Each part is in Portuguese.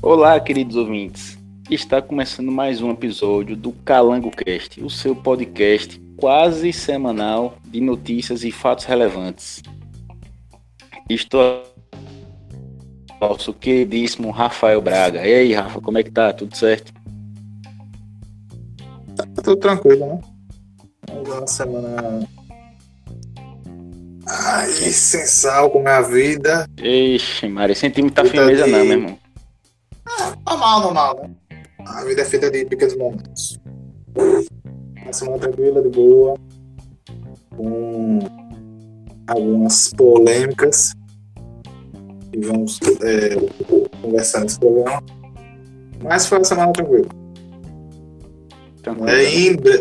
Olá, queridos ouvintes. Está começando mais um episódio do Calango Cast, o seu podcast quase semanal de notícias e fatos relevantes. Estou nosso queridíssimo Rafael Braga. E aí, Rafa, como é que tá? Tudo certo? Tá tudo tranquilo, né? Mais uma semana... Ai, sem sal com minha vida. Ixi, Maria, sem time tá firmeza não, meu irmão. Normal, né? A vida é feita de pequenos momentos. Uma semana tranquila, de boa. Com algumas polêmicas. E vamos conversar nesse programa. Mas foi uma semana tranquila.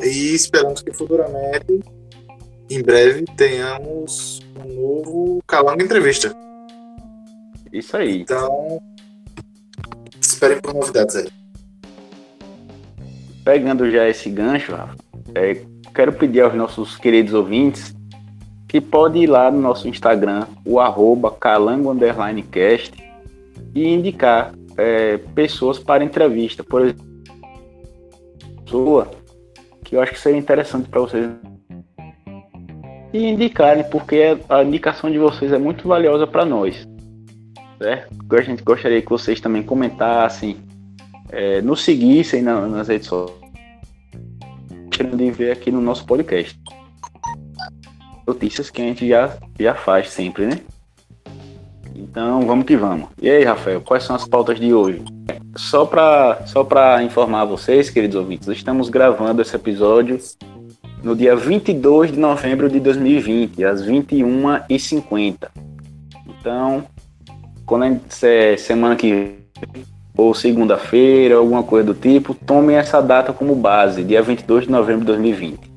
E esperamos que futuramente... em breve tenhamos um novo Calango Entrevista. Isso aí. Então, esperem por novidades aí. Pegando já esse gancho, Rafa, quero pedir aos nossos queridos ouvintes que podem ir lá no nosso Instagram, o @calango_cast, e indicar pessoas para entrevista. Por exemplo, pessoa que eu acho que seria interessante para vocês e indicarem, porque a indicação de vocês é muito valiosa para nós, certo? A gente gostaria que vocês também comentassem, nos seguissem nas redes sociais, querendo de ver aqui no nosso podcast notícias que a gente já faz sempre, né? Então vamos que vamos. E aí, Rafael, quais são as pautas de hoje? Só para informar vocês, queridos ouvintes, estamos gravando esse episódio no dia 22 de novembro de 2020, às 21h50. Então, quando é semana que vem, ou segunda-feira, alguma coisa do tipo, tomem essa data como base, dia 22 de novembro de 2020.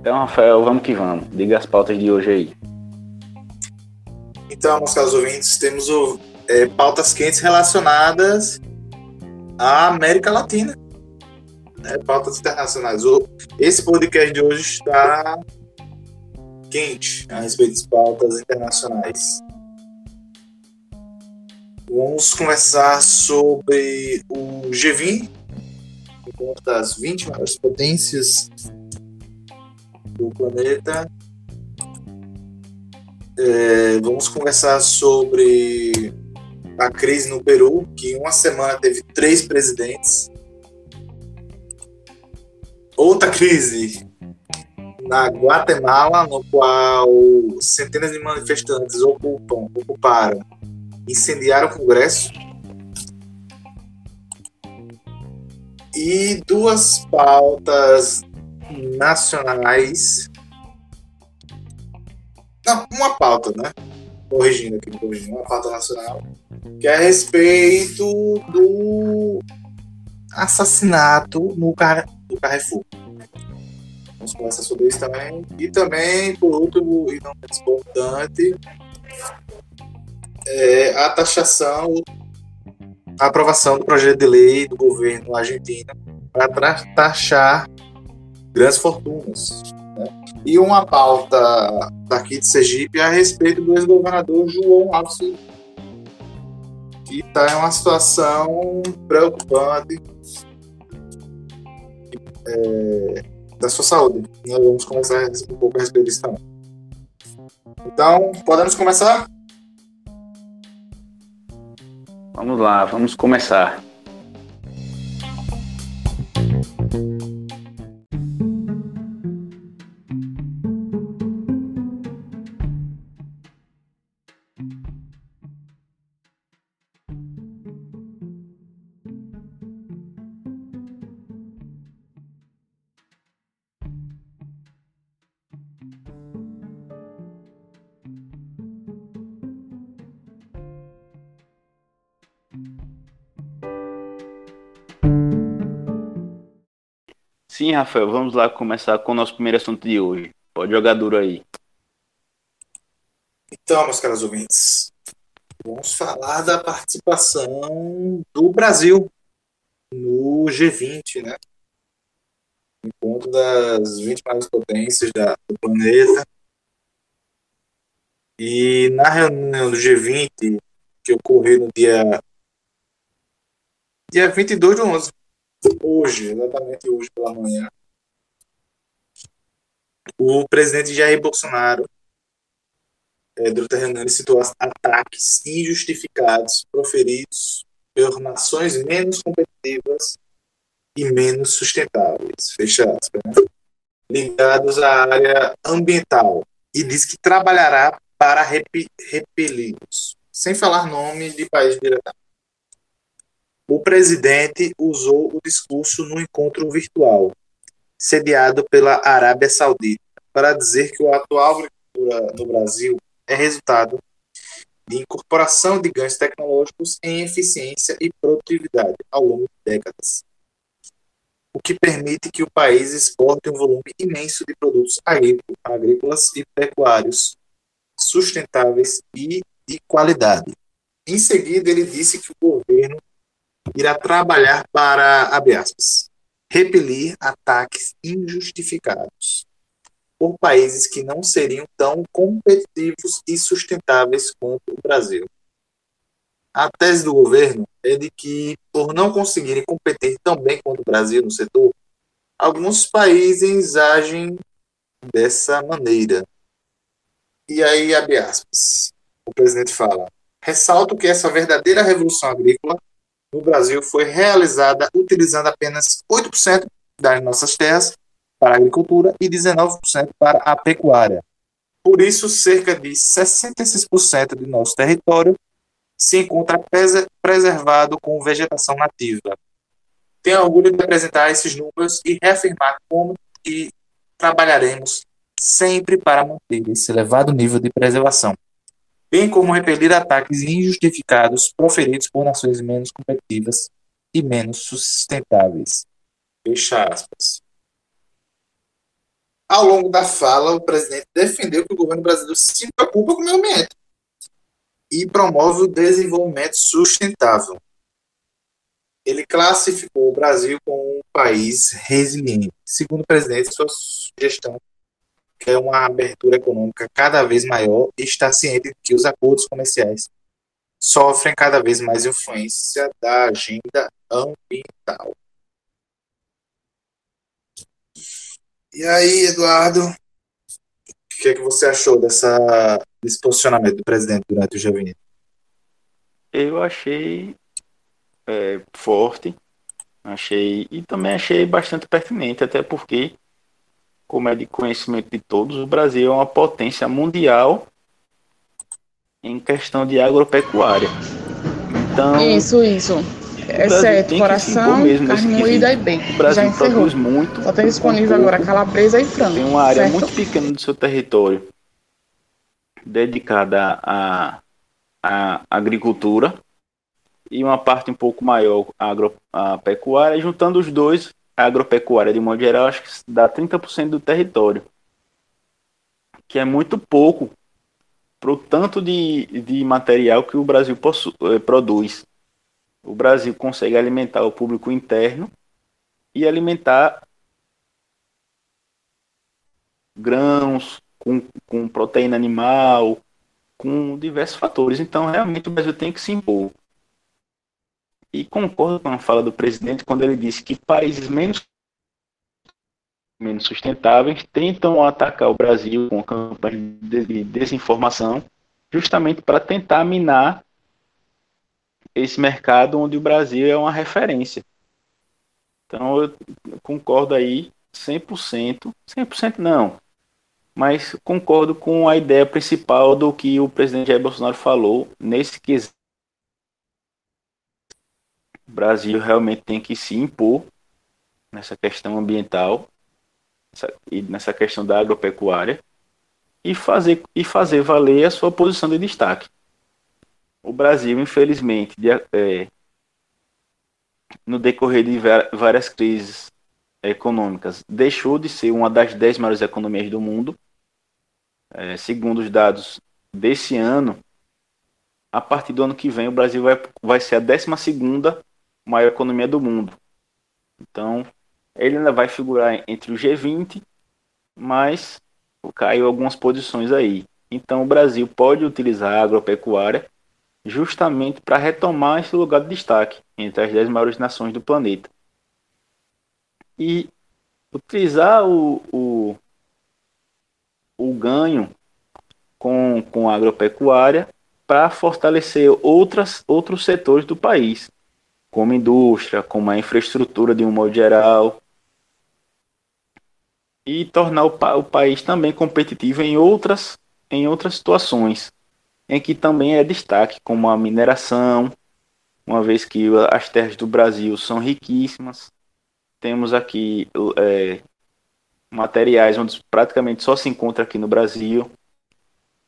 Então, Rafael, vamos que vamos. Diga as pautas de hoje aí. Então, meus caros ouvintes, temos pautas quentes relacionadas à América Latina. Pautas internacionais. Esse podcast de hoje está quente a respeito de pautas internacionais. Vamos conversar sobre o G20, encontro das 20 maiores potências do planeta. Vamos conversar sobre a crise no Peru, que em uma semana teve 3 presidentes. Outra crise na Guatemala, no qual centenas de manifestantes ocuparam, incendiaram o Congresso. E 2 pautas nacionais. Não, uma pauta, né? Corrigindo, uma pauta nacional, que é a respeito do assassinato do Carrefour. Vamos conversar sobre isso também. E também, por último, e não menos importante, a taxação, a aprovação do projeto de lei do governo argentino para taxar grandes fortunas, né? E uma pauta daqui de Sergipe a respeito do ex-governador João Alves Filho, que está em uma situação preocupante da sua saúde. Nós vamos conversar um pouco a respeito disso também. Então, podemos começar? Vamos lá, vamos começar. Sim, Rafael, vamos lá começar com o nosso primeiro assunto de hoje. Pode jogar duro aí. Então, meus caros ouvintes, vamos falar da participação do Brasil no G20, né? Encontro das 20 maiores potências do planeta. E na reunião do G20, que ocorreu no dia 22 de 11, hoje, exatamente hoje pela manhã, o presidente Jair Bolsonaro, durante a reunião, ele citou ataques injustificados proferidos por nações menos competitivas e menos sustentáveis, fecha aspas, né, ligados à área ambiental, e diz que trabalhará para repeli-los, sem falar nome de país diretamente. O presidente usou o discurso no encontro virtual, sediado pela Arábia Saudita, para dizer que a atual agricultura no Brasil é resultado de incorporação de ganhos tecnológicos em eficiência e produtividade ao longo de décadas, o que permite que o país exporte um volume imenso de produtos agrícolas e pecuários sustentáveis e de qualidade. Em seguida, ele disse que o governo irá trabalhar para, abre aspas, repelir ataques injustificados por países que não seriam tão competitivos e sustentáveis quanto o Brasil. A tese do governo é de que, por não conseguirem competir tão bem quanto o Brasil no setor, alguns países agem dessa maneira. E aí, abre aspas, o presidente fala: ressalto que essa verdadeira revolução agrícola no Brasil foi realizada utilizando apenas 8% das nossas terras para a agricultura e 19% para a pecuária. Por isso, cerca de 66% de nosso território se encontra preservado com vegetação nativa. Tenho orgulho de apresentar esses números e reafirmar como que trabalharemos sempre para manter esse elevado nível de preservação, bem como repelir ataques injustificados proferidos por nações menos competitivas e menos sustentáveis. Fecha aspas. Ao longo da fala, o presidente defendeu que o governo brasileiro se preocupa com o meio ambiente e promove o desenvolvimento sustentável. Ele classificou o Brasil como um país resiliente. Segundo o presidente, sua sugestão é uma abertura econômica cada vez maior e está ciente de que os acordos comerciais sofrem cada vez mais influência da agenda ambiental. E aí, Eduardo, o que é que você achou desse posicionamento do presidente durante o G20? Eu achei forte, e também achei bastante pertinente, até porque, como é de conhecimento de todos, o Brasil é uma potência mundial em questão de agropecuária. Então, isso. É certo, coração, carne moída e bem. O Brasil produz muito. Só tem disponível agora calabresa e frango. Tem uma área muito pequena do seu território dedicada à agricultura e uma parte um pouco maior à pecuária. Juntando os dois, a agropecuária, de modo geral, acho que dá 30% do território, que é muito pouco para o tanto de material que o Brasil produz. O Brasil consegue alimentar o público interno e alimentar grãos com proteína animal, com diversos fatores. Então, realmente, o Brasil tem que se impor. E concordo com a fala do presidente quando ele disse que países menos sustentáveis tentam atacar o Brasil com campanhas de desinformação, justamente para tentar minar esse mercado onde o Brasil é uma referência. Então eu concordo aí 100%, 100% não, mas concordo com a ideia principal do que o presidente Jair Bolsonaro falou nesse quesito. O Brasil realmente tem que se impor nessa questão ambiental e nessa questão da agropecuária e fazer valer a sua posição de destaque. O Brasil, infelizmente, no decorrer de várias crises econômicas, deixou de ser uma das 10 maiores economias do mundo. Segundo os dados desse ano, a partir do ano que vem, o Brasil vai ser a 12ª maior economia do mundo. Então, ele ainda vai figurar entre o G20, mas caiu algumas posições aí. Então o Brasil pode utilizar a agropecuária justamente para retomar esse lugar de destaque entre as 10 maiores nações do planeta. E utilizar o ganho com a agropecuária para fortalecer outros setores do país, como a indústria, como a infraestrutura de um modo geral, e tornar o país também competitivo em outras situações, em que também é destaque, como a mineração, uma vez que as terras do Brasil são riquíssimas. Temos aqui materiais onde praticamente só se encontra aqui no Brasil.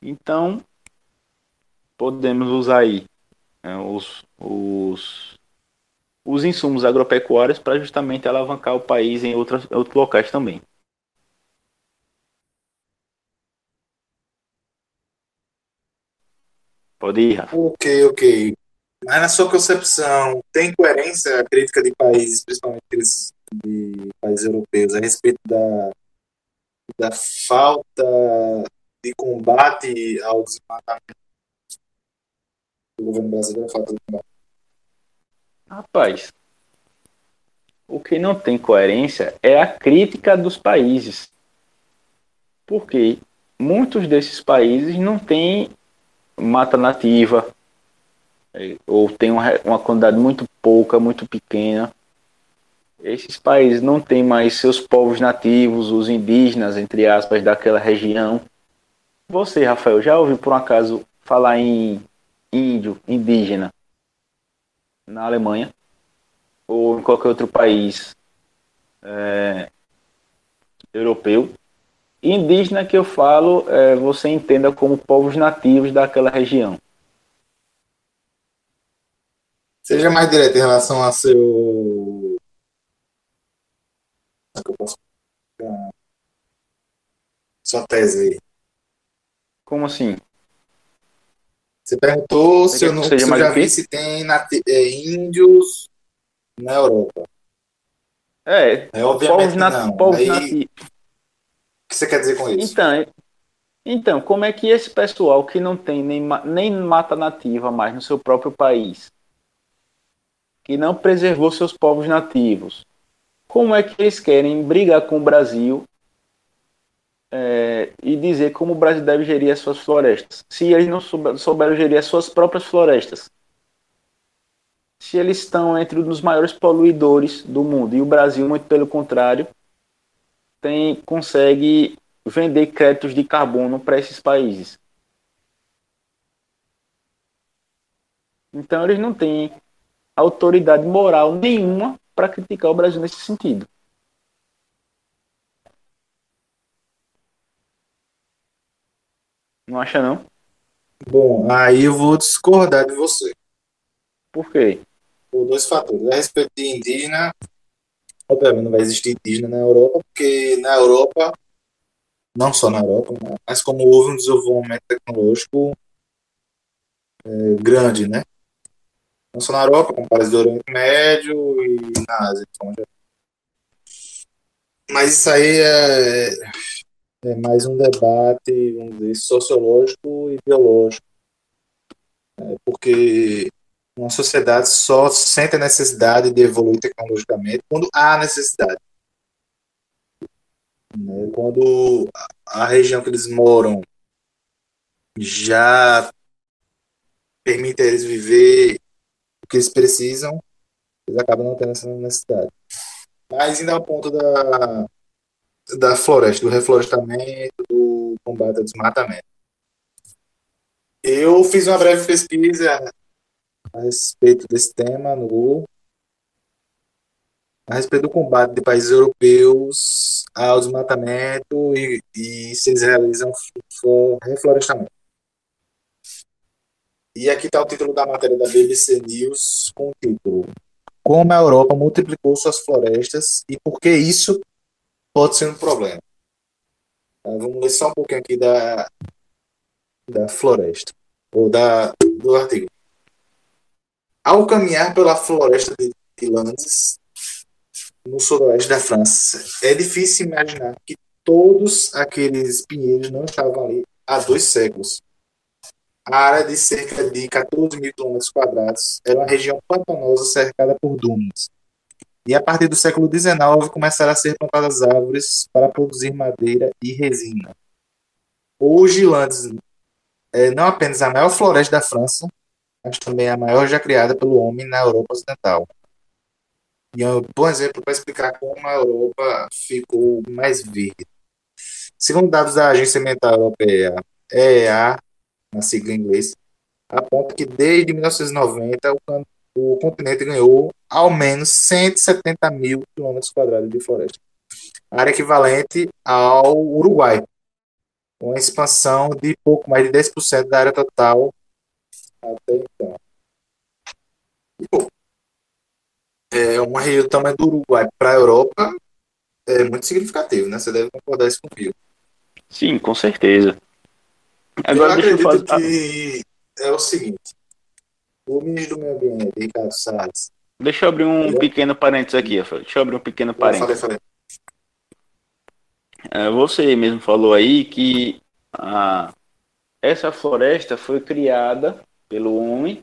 Então, podemos usar aí os insumos agropecuários para justamente alavancar o país em outros locais também. Pode ir, Rafa. Ok. Mas na sua concepção, tem coerência a crítica de países, principalmente aqueles de países europeus, a respeito da falta de combate ao desmatamento do governo brasileiro? Rapaz, o que não tem coerência é a crítica dos países, porque muitos desses países não têm mata nativa, ou tem uma quantidade muito pouca, muito pequena. Esses países não têm mais seus povos nativos, os indígenas, entre aspas, daquela região. Você, Rafael, já ouviu por um acaso falar em índio, indígena, na Alemanha ou em qualquer outro país europeu? Indígena que eu falo, você entenda como povos nativos daquela região. Seja mais direto em relação a seu... sua tese aí. Como assim? Você perguntou se eu não já vi se tem índios na Europa. Obviamente não. O que você quer dizer com isso? Então, como é que esse pessoal que não tem nem mata nativa mais no seu próprio país, que não preservou seus povos nativos, como é que eles querem brigar com o Brasil e dizer como o Brasil deve gerir as suas florestas, se eles não souberam gerir as suas próprias florestas? Se eles estão entre um dos maiores poluidores do mundo, e o Brasil, muito pelo contrário, consegue vender créditos de carbono para esses países. Então eles não têm autoridade moral nenhuma para criticar o Brasil nesse sentido. Não acha, não? Bom, aí eu vou discordar de você. Por quê? Por dois fatores. A respeito de indígena, não vai existir indígena na Europa, porque na Europa, não só na Europa, mas como houve um desenvolvimento tecnológico grande, né? Não só na Europa, como países do Oriente Médio e na Ásia. Então, mas isso aí é mais um debate, vamos dizer, sociológico e biológico. Porque uma sociedade só sente a necessidade de evoluir tecnologicamente quando há necessidade. Quando a região que eles moram já permite a eles viver o que eles precisam, eles acabam não tendo essa necessidade. Mas ainda ao ponto da floresta, do reflorestamento, do combate ao desmatamento. Eu fiz uma breve pesquisa a respeito desse tema no Google, a respeito do combate de países europeus ao desmatamento e se eles realizam reflorestamento. E aqui está o título da matéria da BBC News com o título: Como a Europa multiplicou suas florestas e por que isso pode ser um problema. Vamos ler só um pouquinho aqui da floresta, ou do artigo. Ao caminhar pela floresta de Landes, no sudoeste da França, é difícil imaginar que todos aqueles pinheiros não estavam ali há 2 séculos. A área de cerca de 14 mil quilômetros quadrados era uma região pantanosa cercada por dunas. E a partir do século XIX começaram a ser plantadas árvores para produzir madeira e resina. Hoje, Landes é não apenas a maior floresta da França, mas também a maior já criada pelo homem na Europa Ocidental. E é um bom exemplo para explicar como a Europa ficou mais verde. Segundo dados da Agência Ambiental Europeia, EEA, na sigla em inglês, aponta que desde 1990 o continente ganhou ao menos 170 mil quilômetros quadrados de floresta, área equivalente ao Uruguai, com a expansão de pouco mais de 10% da área total até então. Bom, é uma região tamanho do Uruguai para a Europa é muito significativo, né? Você deve concordar isso comigo. Sim, com certeza. Agora, eu acredito que é o seguinte. O ministro do Meio Ambiente, Ricardo Salles... Deixa eu abrir um pequeno parênteses aqui, Rafael. Deixa eu abrir um pequeno parênteses. Falei. Você mesmo falou aí que essa floresta foi criada pelo homem,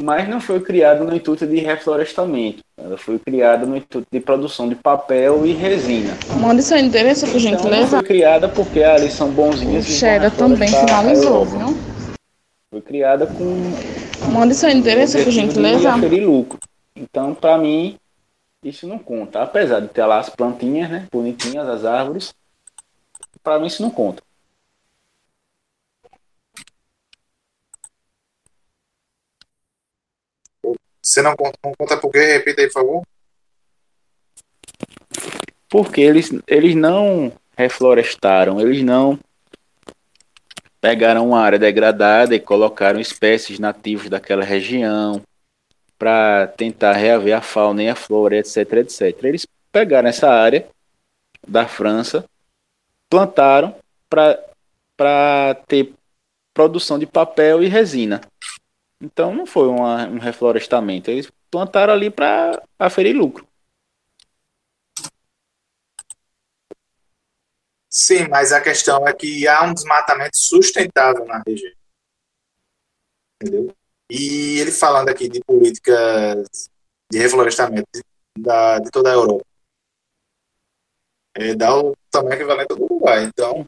mas não foi criada no intuito de reflorestamento. Ela foi criada no intuito de produção de papel e resina. Manda seu endereço, por gentileza. Então, foi criada porque ali são bonzinhos. O Xera também finalizou, viu? Foi criada com... Manda seu endereço, por gentileza. Lucro. Então, para mim, isso não conta. Apesar de ter lá as plantinhas, né, bonitinhas, as árvores, para mim isso não conta. Você não conta por quê? Repita aí, por favor. Porque eles não reflorestaram, eles não pegaram uma área degradada e colocaram espécies nativas daquela região para tentar reaver a fauna e a flora, etc, etc. Eles pegaram essa área da França, plantaram para ter produção de papel e resina. Então não foi um reflorestamento, eles plantaram ali para aferir lucro. Sim, mas a questão é que há um desmatamento sustentável na região. Entendeu? E ele falando aqui de políticas de reflorestamento de toda a Europa, dá o tamanho equivalente ao Uruguai. Então,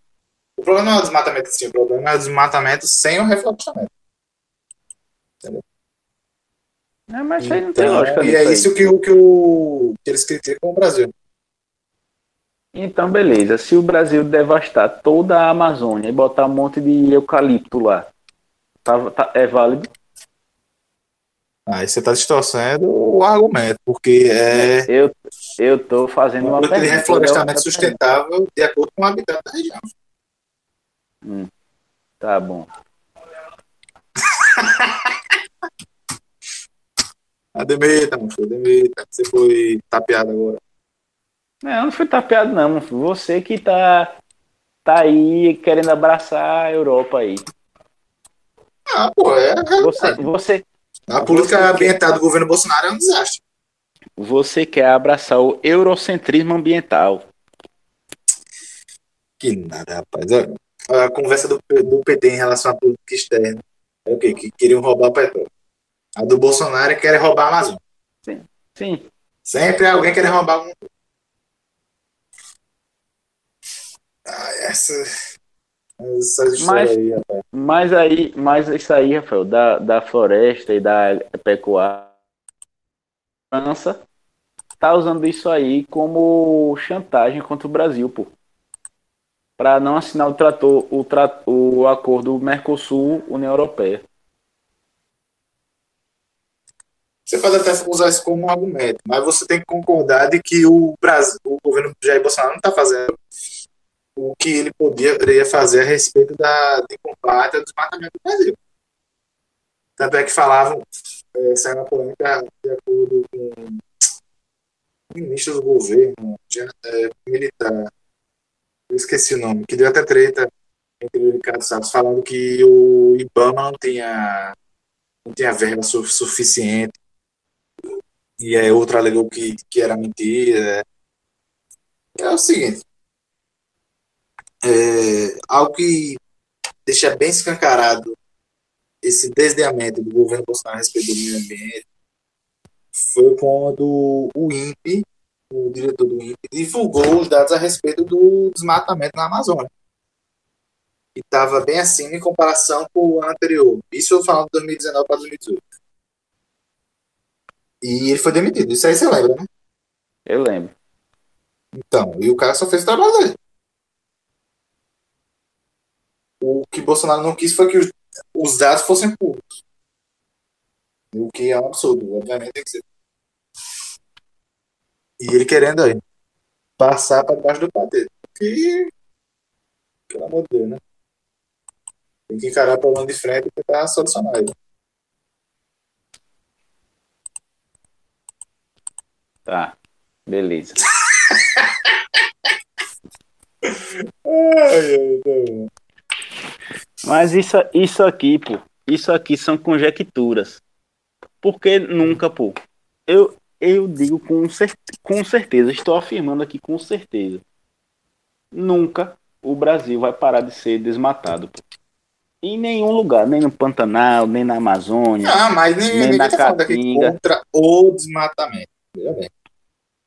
o problema não é o desmatamento sim, o problema é o desmatamento sem o reflorestamento. É, mas então, aí não tem lógica. E é isso que eles criticam o Brasil. Então, beleza. Se o Brasil devastar toda a Amazônia e botar um monte de eucalipto lá, é válido? Aí você está distorcendo o argumento, porque é... Eu estou fazendo uma pergunta. De reflorestamento sustentável de acordo com o habitat da região. Tá bom. Demita, você foi tapeado agora. Não, eu não fui tapeado não, meu filho. Você que tá aí querendo abraçar a Europa aí. Ah, pô, a política ambiental do governo Bolsonaro é um desastre. Você quer abraçar o eurocentrismo ambiental. Que nada, rapaz. Olha, a conversa do PT em relação à política externa é o quê? Que queriam roubar o petróleo. A do Bolsonaro é que querem roubar a Amazônia. Sim, sim. Sempre alguém quer roubar algum. Mas isso aí, Rafael, da floresta e da pecuária, a França tá usando isso aí como chantagem contra o Brasil, pô. Para não assinar o acordo Mercosul-União Europeia. Você pode até usar isso como um argumento, mas você tem que concordar de que o governo do Jair Bolsonaro não está fazendo o que ele poderia fazer a respeito de combate ao desmatamento do Brasil. Tanto é que falavam, saiu uma polêmica de acordo com o ministro do governo militar, eu esqueci o nome, que deu até treta entre o Ricardo Salles, falando que o IBAMA não tinha verba suficiente. E aí outro alegou que era mentira. É o seguinte, algo que deixa bem escancarado esse desdenhamento do governo Bolsonaro a respeito do meio ambiente foi quando o INPE, o diretor do INPE, divulgou os dados a respeito do desmatamento na Amazônia. E estava bem acima em comparação com o ano anterior. Isso eu falo de 2019 para 2018. E ele foi demitido. Isso aí você lembra, né? Eu lembro. Então, e o cara só fez o trabalho dele. O que Bolsonaro não quis foi que os dados fossem públicos. O que é um absurdo, obviamente tem que ser. E ele querendo aí passar para debaixo do patê. Que, pelo amor de Deus, né? Tem que encarar o problema de frente e tentar solucionar ele. Tá, beleza. Mas isso aqui, pô, isso aqui são conjecturas. Porque nunca, pô, eu digo com certeza, estou afirmando aqui com certeza, nunca o Brasil vai parar de ser desmatado, pô. Em nenhum lugar, nem no Pantanal, nem na Amazônia. Ah, mas nem na Caatinga. Contra o desmatamento, veja bem.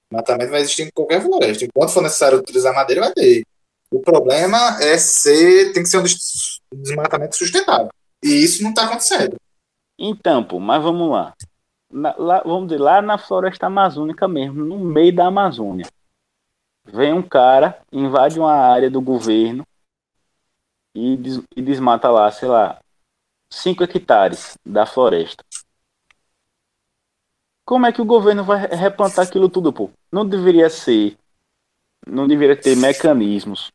Desmatamento vai existir em qualquer floresta. Enquanto for necessário utilizar madeira, vai ter. O problema é tem que ser um desmatamento sustentável. E isso não está acontecendo. Então, pô, mas vamos lá. Vamos dizer, lá na floresta amazônica mesmo, no meio da Amazônia, vem um cara, invade uma área do governo e desmata lá, sei lá, 5 hectares da floresta. Como é que o governo vai replantar aquilo tudo, pô? Não deveria ter mecanismos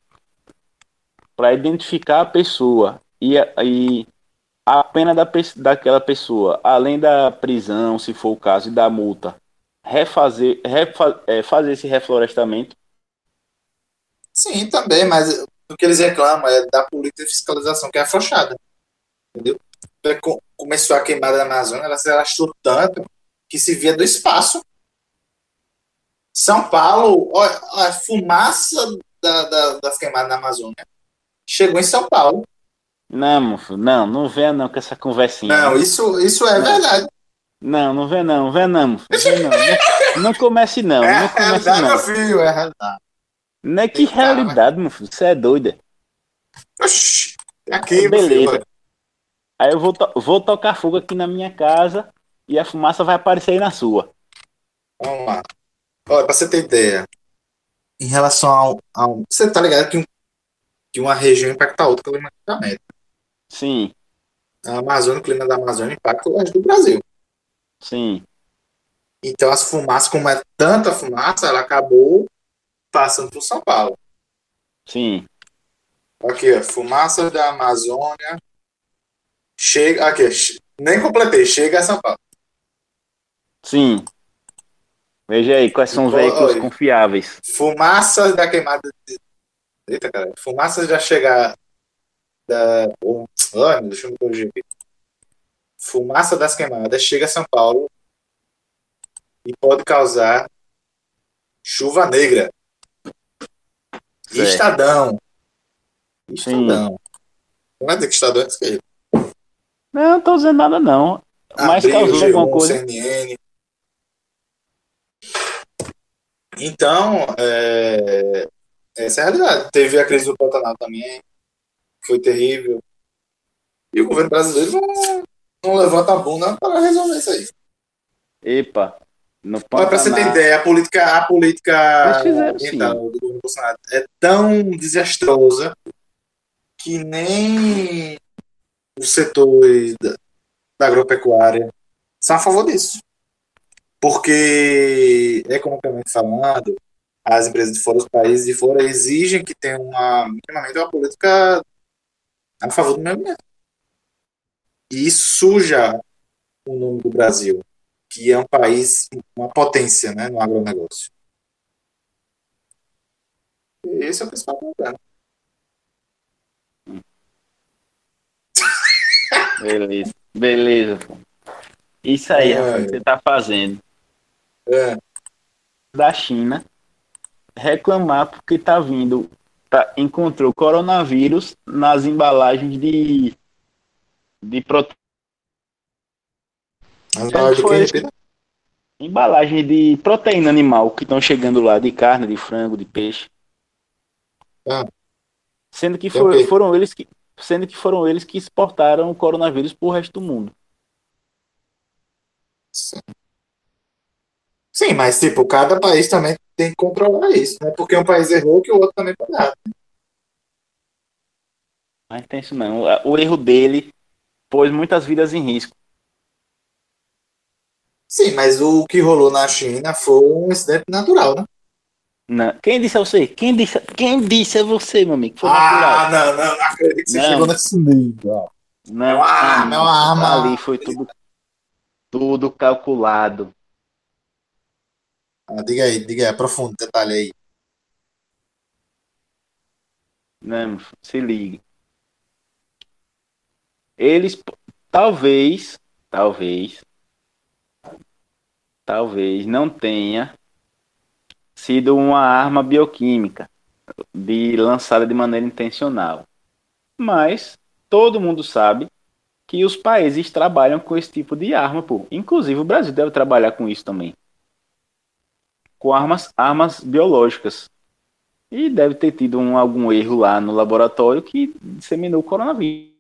para identificar a pessoa e a pena daquela pessoa, além da prisão, se for o caso, e da multa, fazer esse reflorestamento? Sim, também, mas o que eles reclamam é da política de fiscalização, que é afrouxada. Entendeu? Começou a queimada da Amazônia, ela se alastrou tanto que se via do espaço. São Paulo, a fumaça das queimadas na Amazônia chegou em São Paulo. Não, não vê não com essa conversinha. Não, isso é verdade. Não vê não. Não comece não. É verdade, meu filho, é verdade. Não é que realidade, meu filho, você é doida. Oxi, aqui, beleza. Filho, aí eu vou tocar fogo aqui na minha casa e a fumaça vai aparecer aí na sua. Vamos lá. Olha, pra você ter ideia, em relação ao você tá ligado que uma região impacta a outra climaticamente. Sim. A Amazônia, o clima da Amazônia impacta o resto do Brasil. Sim. Então as fumaças, como é tanta fumaça, ela acabou passando por São Paulo. Sim. Aqui, ó, fumaça da Amazônia chega, aqui, nem completei, chega a São Paulo. Sim. Veja aí, quais são os veículos confiáveis. Fumaças da queimada... Eita, cara. Fumaças já chegar... Deixa eu me corrigir aqui. Fumaça das queimadas chega a São Paulo e pode causar chuva negra. Certo. Estadão. Não vai dizer que Estadão é esquerdo. Não, não tô dizendo nada, não. Mas Abril, causou G1, alguma coisa... CNN. Então, essa é a realidade. Teve a crise do Pantanal também, foi terrível. E o governo brasileiro não levanta a bunda para resolver isso aí. Epa, no Pantanal... Mas para você ter ideia, a política ambiental do governo Bolsonaro é tão desastrosa que nem os setores da agropecuária são a favor disso. Porque, economicamente falando, as empresas de fora, os países de fora, exigem que tenha minimamente uma política a favor do meio ambiente. E isso suja o nome do Brasil, que é um país, uma potência, né, no agronegócio. E esse é o principal problema. Beleza. Isso aí é o que você está fazendo. Da China reclamar porque tá vindo Bolsonarista encontrou coronavírus nas embalagens de proteína. Embalagens de proteína animal que estão chegando lá, de carne, de frango, de peixe. Sendo que foram eles que exportaram o coronavírus para o resto do mundo. Sim, mas tipo, cada país também tem que controlar isso, né? Porque um país errou que o outro também pode nada. Mas tem isso não. O erro dele pôs muitas vidas em risco. Sim, mas o que rolou na China foi um incidente natural, né? Não. Quem disse a você? Quem disse a você, meu amigo? Foi natural. Não acredito que você chegou nesse nível. Não, ali foi tudo calculado. Diga aí, aprofunda o detalhe aí. Não, se liga. Eles, talvez não tenha sido uma arma bioquímica lançada de maneira intencional. Mas todo mundo sabe que os países trabalham com esse tipo de arma, pô. Inclusive o Brasil deve trabalhar com isso também. Com armas biológicas. E deve ter tido algum erro lá no laboratório que disseminou o coronavírus.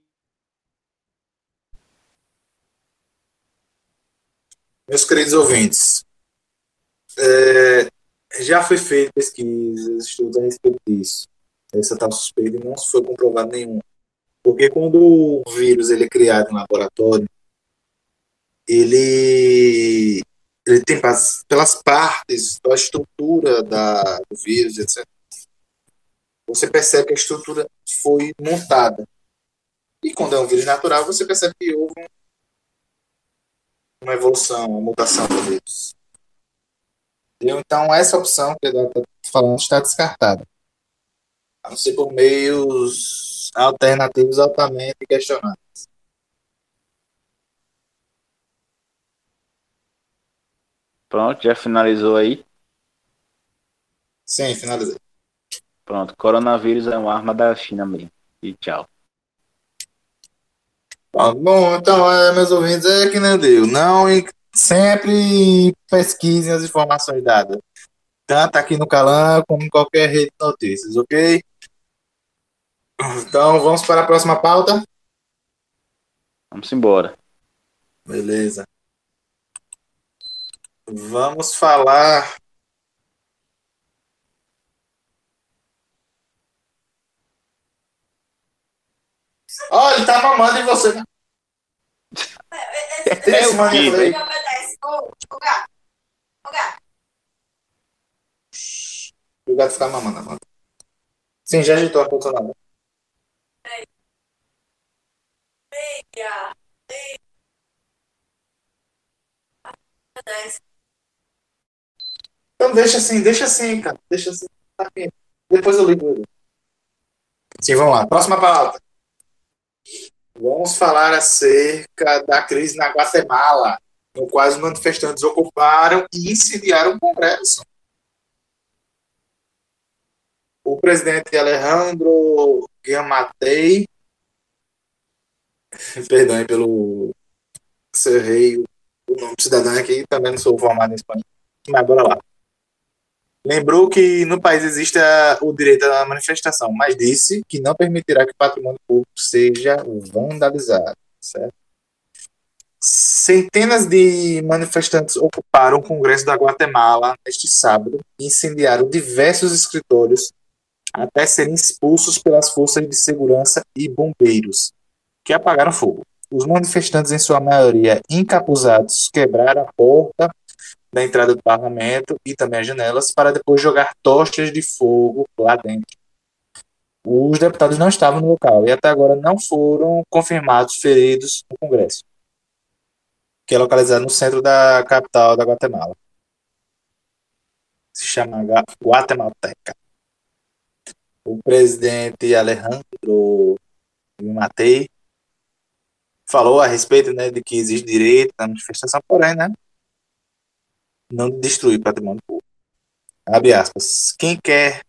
Meus queridos ouvintes, já foi feito pesquisas, estudos a respeito disso. Essa tal suspeita não foi comprovada nenhuma. Porque quando o vírus ele é criado em laboratório, ele tem pelas partes, pela estrutura do vírus, etc. Você percebe que a estrutura foi montada. E quando é um vírus natural, você percebe que houve uma evolução, uma mutação do vírus. Então, essa opção que eu estou falando está descartada. A não ser por meios alternativos altamente questionáveis. Pronto, já finalizou aí? Sim, finalizei. Pronto, coronavírus é uma arma da China mesmo. E tchau. Bom, então, meus ouvintes, é que nem deu. Sempre pesquisem as informações dadas. Tanto aqui no Calango como em qualquer rede de notícias, ok? Então, vamos para a próxima pauta? Vamos embora. Beleza. Vamos falar... Olha, ele tá mamando em você. O gato tá mamando, mano. Sim, já agitou a ponta na mão. Então deixa assim, cara. Deixa assim. Depois eu ligo. Sim, vamos lá. Próxima pauta. Vamos falar acerca da crise na Guatemala, no qual os manifestantes ocuparam e incendiaram o Congresso. O presidente Alejandro Giammattei, perdão pelo seu rei, o nome do cidadão aqui, também não sou formado em espanhol, mas bora lá. Lembrou que no país existe o direito à manifestação, mas disse que não permitirá que o patrimônio público seja vandalizado, certo? Centenas de manifestantes ocuparam o Congresso da Guatemala neste sábado e incendiaram diversos escritórios até serem expulsos pelas forças de segurança e bombeiros, que apagaram fogo. Os manifestantes, em sua maioria encapuzados, quebraram a porta da entrada do parlamento e também as janelas, para depois jogar tochas de fogo lá dentro. Os deputados não estavam no local e até agora não foram confirmados feridos no Congresso, que é localizado no centro da capital da Guatemala. Se chama Guatemalteca. O presidente Alejandro Giammattei falou a respeito, né, de que existe direito à manifestação, porém, né, não destruir patrimônio público. Abre aspas. Quem quer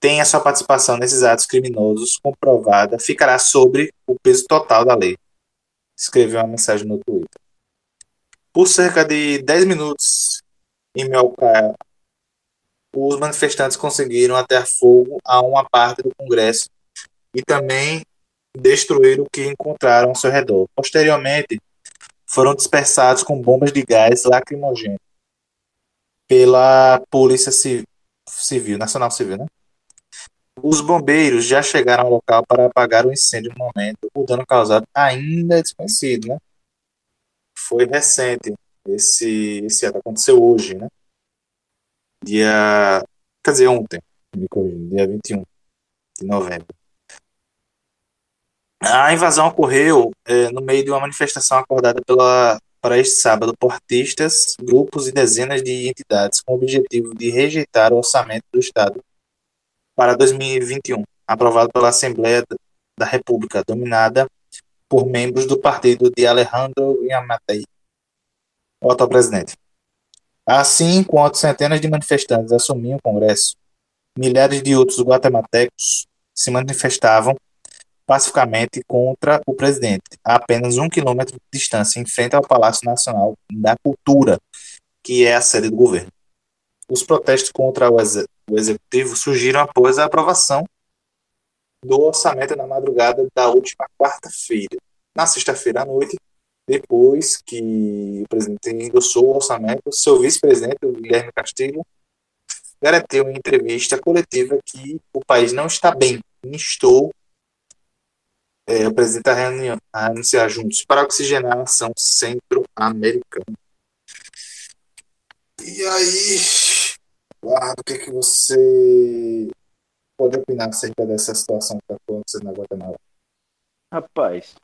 tenha sua participação nesses atos criminosos comprovada, ficará sobre o peso total da lei, escreveu uma mensagem no Twitter. Por cerca de 10 minutos em Melcá, os manifestantes conseguiram atear fogo a uma parte do Congresso e também destruíram o que encontraram ao seu redor. Posteriormente, foram dispersados com bombas de gás lacrimogêneo pela Polícia Civil, Nacional Civil, né? Os bombeiros já chegaram ao local para apagar o incêndio no momento. O dano causado ainda é desconhecido, né? Foi recente. Esse ato aconteceu hoje, né? Ontem, dia 21 de novembro. A invasão ocorreu no meio de uma manifestação acordada para este sábado por artistas, grupos e dezenas de entidades com o objetivo de rejeitar o orçamento do Estado para 2021, aprovado pela Assembleia da República, dominada por membros do partido de Alejandro Giammattei, o atual presidente. Assim, enquanto centenas de manifestantes assumiam o Congresso, milhares de outros guatemaltecos se manifestavam pacificamente contra o presidente, a apenas 1 quilômetro de distância, em frente ao Palácio Nacional da Cultura, que é a sede do governo. Os protestos contra o executivo surgiram após a aprovação do orçamento na madrugada da última quarta-feira. Na sexta-feira à noite, depois que o presidente endossou o orçamento, seu vice-presidente, Guilherme Castilho, garantiu em entrevista coletiva que o país não está bem, instou o presidente a anunciar juntos para oxigenar a nação centro-americana. E aí, Eduardo, o que você pode opinar acerca dessa situação que está acontecendo na Guatemala? Rapaz,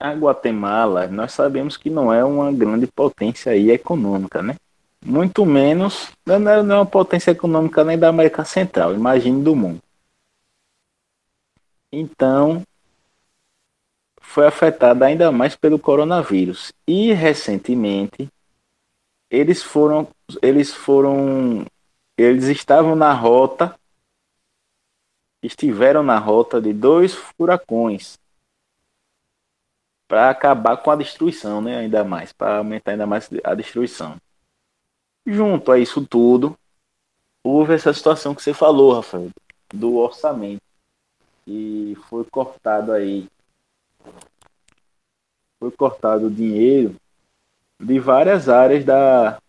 a Guatemala, nós sabemos que não é uma grande potência aí econômica, né? Muito menos, não é uma potência econômica nem da América Central, imagine do mundo. Então, foi afetada ainda mais pelo coronavírus. E, recentemente, estiveram na rota de 2 furacões para acabar com a destruição, né? Ainda mais, para aumentar ainda mais a destruição. Junto a isso tudo, houve essa situação que você falou, Rafael, do orçamento. E foi cortado dinheiro de várias áreas da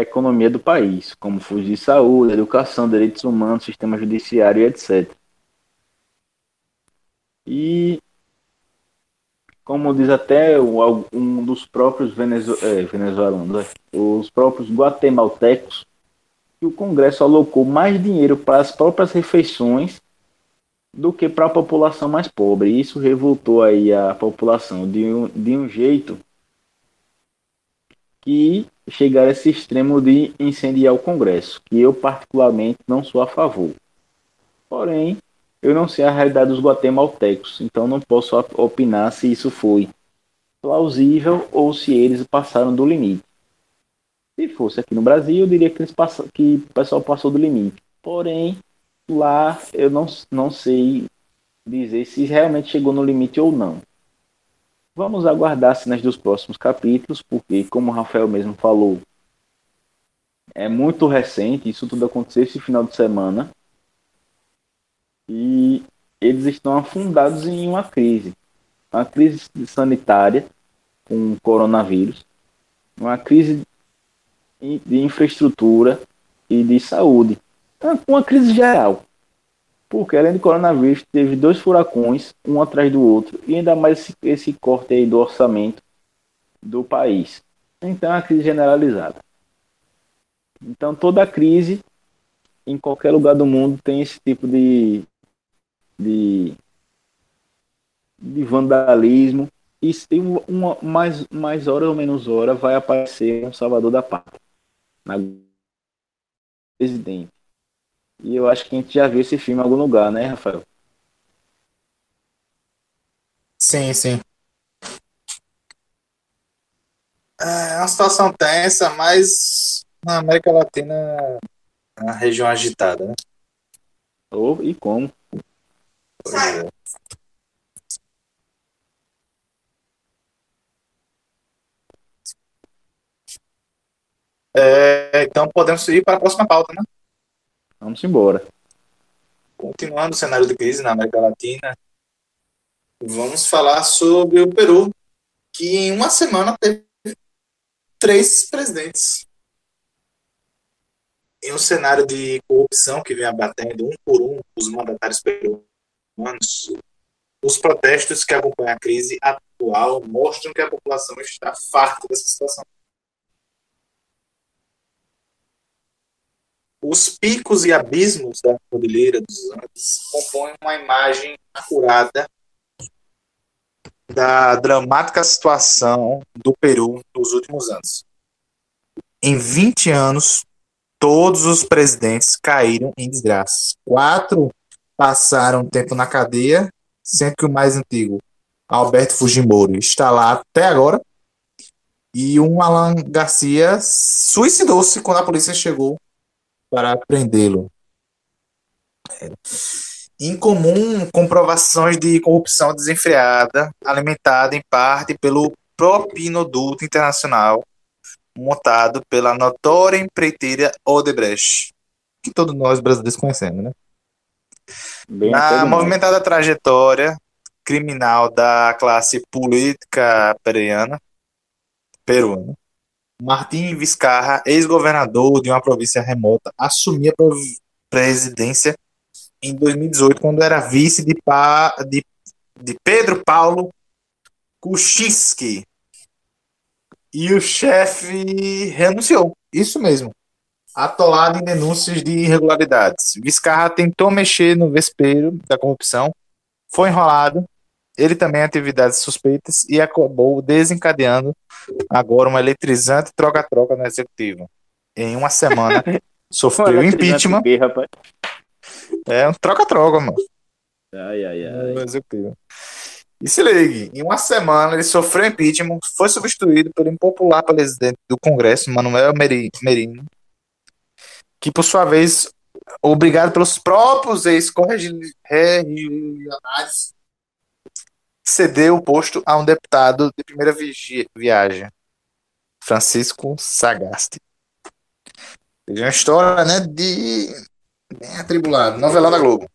economia do país, como fundos de saúde, educação, direitos humanos, sistema judiciário, etc. E, como diz até um dos próprios venezuelanos, os próprios guatemaltecos, que o Congresso alocou mais dinheiro para as próprias refeições do que para a população mais pobre. E isso revoltou aí a população de um jeito que chegaram a esse extremo de incendiar o Congresso, que eu particularmente não sou a favor. Porém, eu não sei a realidade dos guatemaltecos, então não posso opinar se isso foi plausível ou se eles passaram do limite. Se fosse aqui no Brasil, eu diria que o pessoal passou do limite. Porém, lá eu não sei dizer se realmente chegou no limite ou não. Vamos aguardar cenas dos próximos capítulos, porque, como o Rafael mesmo falou, é muito recente, isso tudo aconteceu esse final de semana, e eles estão afundados em uma crise sanitária com o coronavírus, uma crise de infraestrutura e de saúde. Uma crise geral, porque além do coronavírus teve 2 furacões, um atrás do outro, e ainda mais esse corte aí do orçamento do país. Então é uma crise generalizada. Então toda crise, em qualquer lugar do mundo, tem esse tipo de vandalismo, e mais hora ou menos hora vai aparecer um salvador da pátria, presidente. E eu acho que a gente já viu esse filme em algum lugar, né, Rafael? Sim, sim. É uma situação tensa, mas na América Latina a região agitada, né? Oh, e como? Pois é. Então podemos ir para a próxima pauta, né? Vamos embora. Continuando o cenário de crise na América Latina, vamos falar sobre o Peru, que em uma semana teve 3 presidentes. Em um cenário de corrupção que vem abatendo um por um os mandatários peruanos, os protestos que acompanham a crise atual mostram que a população está farta dessa situação. Os picos e abismos da Cordilheira dos Andes compõem uma imagem acurada da dramática situação do Peru nos últimos anos. Em 20 anos, todos os presidentes caíram em desgraça. 4 passaram tempo na cadeia, sendo que o mais antigo, Alberto Fujimori, está lá até agora. E um Alan Garcia suicidou-se quando a polícia chegou para prendê-lo. Em comum, comprovações de corrupção desenfreada, alimentada em parte pelo propinoduto internacional montado pela notória empreiteira Odebrecht, que todos nós brasileiros conhecemos, né? Na movimentada trajetória criminal da classe política peruana, Martim Viscarra, ex-governador de uma província remota, assumia a presidência em 2018, quando era vice de Pedro Paulo Kuczynski. E o chefe renunciou. Isso mesmo. Atolado em denúncias de irregularidades. Viscarra tentou mexer no vespeiro da corrupção, foi enrolado, ele também atividades suspeitas e acabou desencadeando agora uma eletrizante troca-troca no executivo. Em uma semana, sofreu impeachment. É um troca-troca, mano. Ai. No executivo. E se ligue, em uma semana ele sofreu impeachment, foi substituído pelo impopular presidente do Congresso, Manoel Merino, que por sua vez, obrigado pelos próprios ex-correligionários, cedeu o posto a um deputado de primeira viagem, Francisco Sagasti. Teve uma história, né, de bem atribulado, novelão da Globo.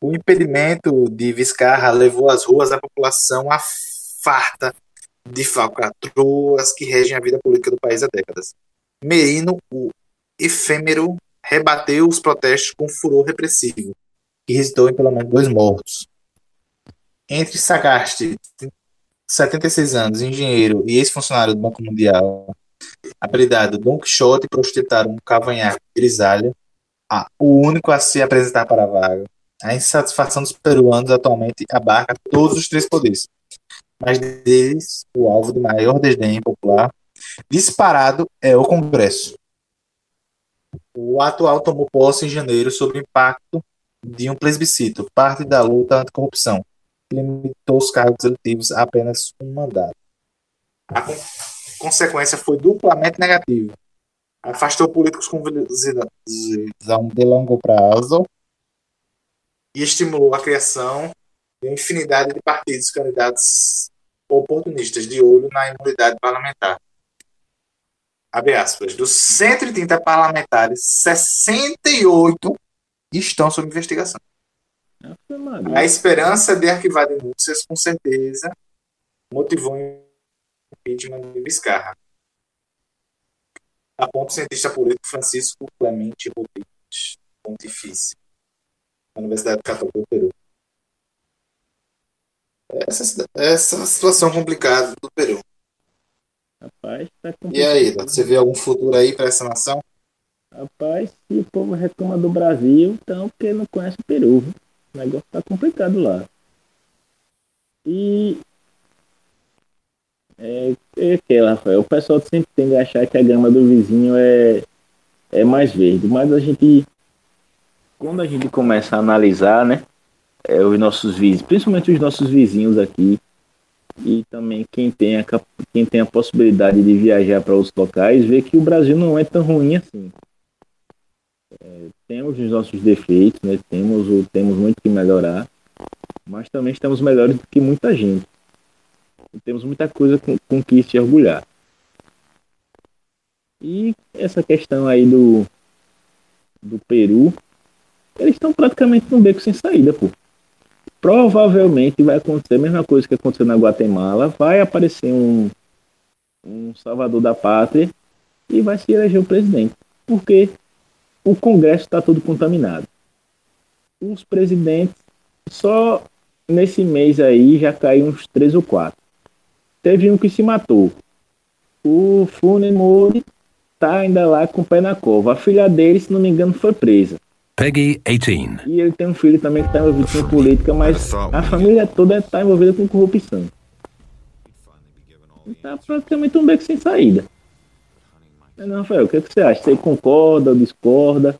O impedimento de Viscarra levou às ruas a população à farta de falcatruas que regem a vida política do país há décadas. Merino, o efêmero, rebateu os protestos com furor repressivo, que resultou em pelo menos 2 mortos. Entre Sagasti, 76 anos, engenheiro e ex-funcionário do Banco Mundial, apelidado Don Quixote, prostitutaram um cavanhaque grisalha, o único a se apresentar para a vaga. A insatisfação dos peruanos atualmente abarca todos os 3 poderes, mas deles, o alvo do maior desdém popular disparado é o Congresso. O atual tomou posse em janeiro sob o impacto de um plebiscito, parte da luta anticorrupção, que limitou os cargos eletivos a apenas um mandato. A consequência foi duplamente negativa. Afastou políticos com visão de longo prazo e estimulou a criação de uma infinidade de partidos candidatos oportunistas de olho na imunidade parlamentar. Abre aspas. Dos 130 parlamentares, 68 estão sob investigação. A esperança de arquivar denúncias, com certeza, motivou o impeachment de Viscarra, aponta o cientista político Francisco Clemente Rodrigues, pontifício da Universidade Católica do Peru. Essa situação complicada do Peru. Rapaz, tá complicado. E aí, você vê algum futuro aí para essa nação? Rapaz, se o povo reclama do Brasil, então porque não conhece o Peru. O negócio tá complicado lá. E Rafael, o pessoal sempre tem que achar que a grama do vizinho é mais verde, mas quando a gente começa a analisar, né, os nossos vizinhos, principalmente os nossos vizinhos aqui, e também quem tem a possibilidade de viajar para outros locais vê que o Brasil não é tão ruim assim. Temos os nossos defeitos, né? temos muito que melhorar, mas também estamos melhores do que muita gente. E temos muita coisa com que se orgulhar. E essa questão aí do Peru, eles estão praticamente num beco sem saída, pô. Provavelmente vai acontecer a mesma coisa que aconteceu na Guatemala, vai aparecer um salvador da pátria e vai se eleger o presidente, porque o Congresso está todo contaminado. Os presidentes, só nesse mês aí já caiu uns 3 ou 4. Teve um que se matou. O Fujimori tá ainda lá com o pé na cova. A filha dele, se não me engano, foi presa. Peggy 18. E ele tem um filho também que está envolvido com política, mas a família toda está envolvida com corrupção. Está praticamente um beco sem saída. Não, Rafael, o que você acha? Você concorda ou discorda?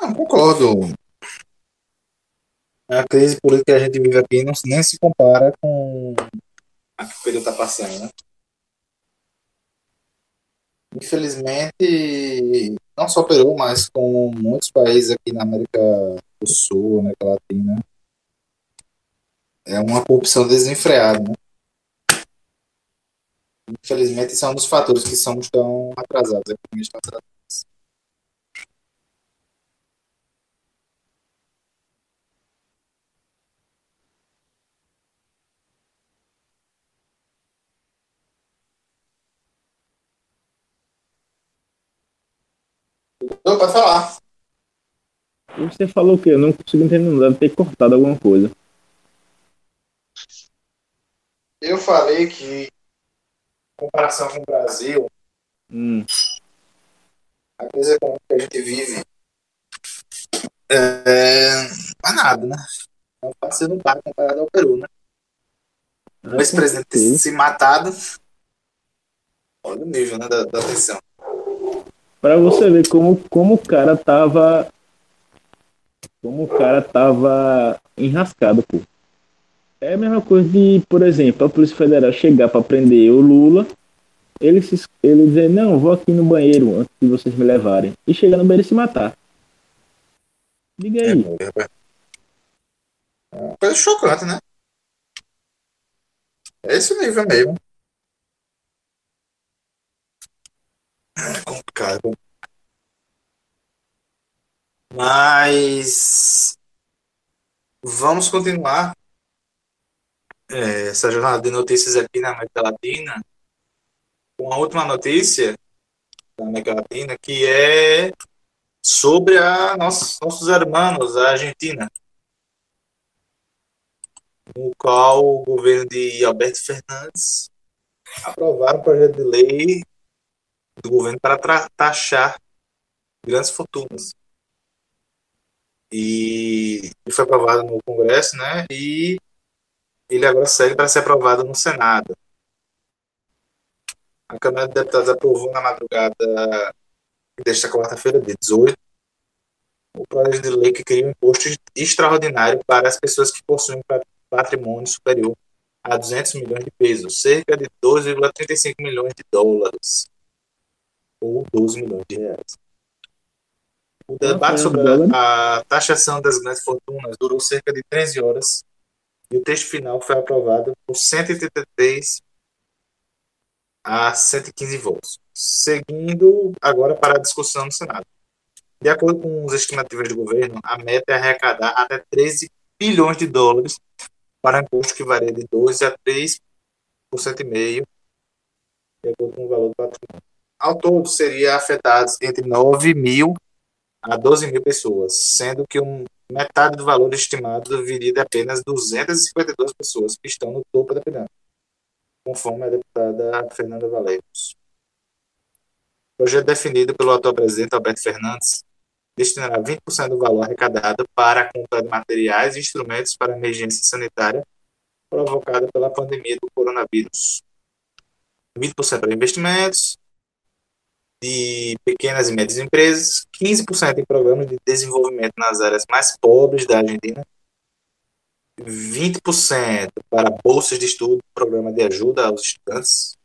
Não, concordo. A crise política que a gente vive aqui não, nem se compara com a que o Pedro está passando, né? Infelizmente, não só o Peru, mas com muitos países aqui na América do Sul, América Latina, é uma corrupção desenfreada, né? Infelizmente, isso é um dos fatores que somos tão atrasados, economias tão atrasadas. Não, pode falar. Você falou o quê? Eu não consigo entender, não deve ter cortado alguma coisa. Eu falei que comparação com o Brasil, a coisa que a gente vive não é nada, né? Não está sendo nada comparado ao Peru, né? O ex-presidente ter se matado, olha o nível, né, da tensão. Para você ver como o cara tava enrascado, pô. É a mesma coisa de, por exemplo, a Polícia Federal chegar para prender o Lula, ele dizer, não, vou aqui no banheiro antes de vocês me levarem. E chegar no banheiro e se matar. Diga aí. É uma coisa chocante, né? É esse nível mesmo. É complicado. Mas vamos continuar essa jornada de notícias aqui na América Latina com a última notícia da América Latina, que é sobre nossos irmãos, a Argentina, no qual o governo de Alberto Fernandes aprovaram um projeto de lei do governo para taxar grandes fortunas. E foi aprovado no Congresso, né? E ele agora segue para ser aprovado no Senado. A Câmara de Deputados aprovou na madrugada desta quarta-feira, dia 18, o projeto de lei que cria um imposto extraordinário para as pessoas que possuem patrimônio superior a 200 milhões de pesos, cerca de 2,35 milhões de dólares, ou 12 milhões de reais. O debate sobre a taxação das grandes fortunas durou cerca de 13 horas, e o texto final foi aprovado por 183 a 115 votos, seguindo agora para a discussão no Senado. De acordo com as estimativas do governo, a meta é arrecadar até 13 bilhões de dólares para imposto que varia de 12% a 3,5%, de acordo com o valor do patrimônio. Ao todo, seria afetados entre 9 mil a 12 mil pessoas, sendo que metade do valor estimado viria de apenas 252 pessoas que estão no topo da pirâmide, conforme a deputada Fernanda Valeros. O projeto definido pelo atual presidente Alberto Fernandes destinará 20% do valor arrecadado para a compra de materiais e instrumentos para a emergência sanitária provocada pela pandemia do coronavírus, 20% para investimentos de pequenas e médias empresas, 15% em programas de desenvolvimento nas áreas mais pobres da Argentina 20% para bolsas de estudo, programa de ajuda aos estudantes,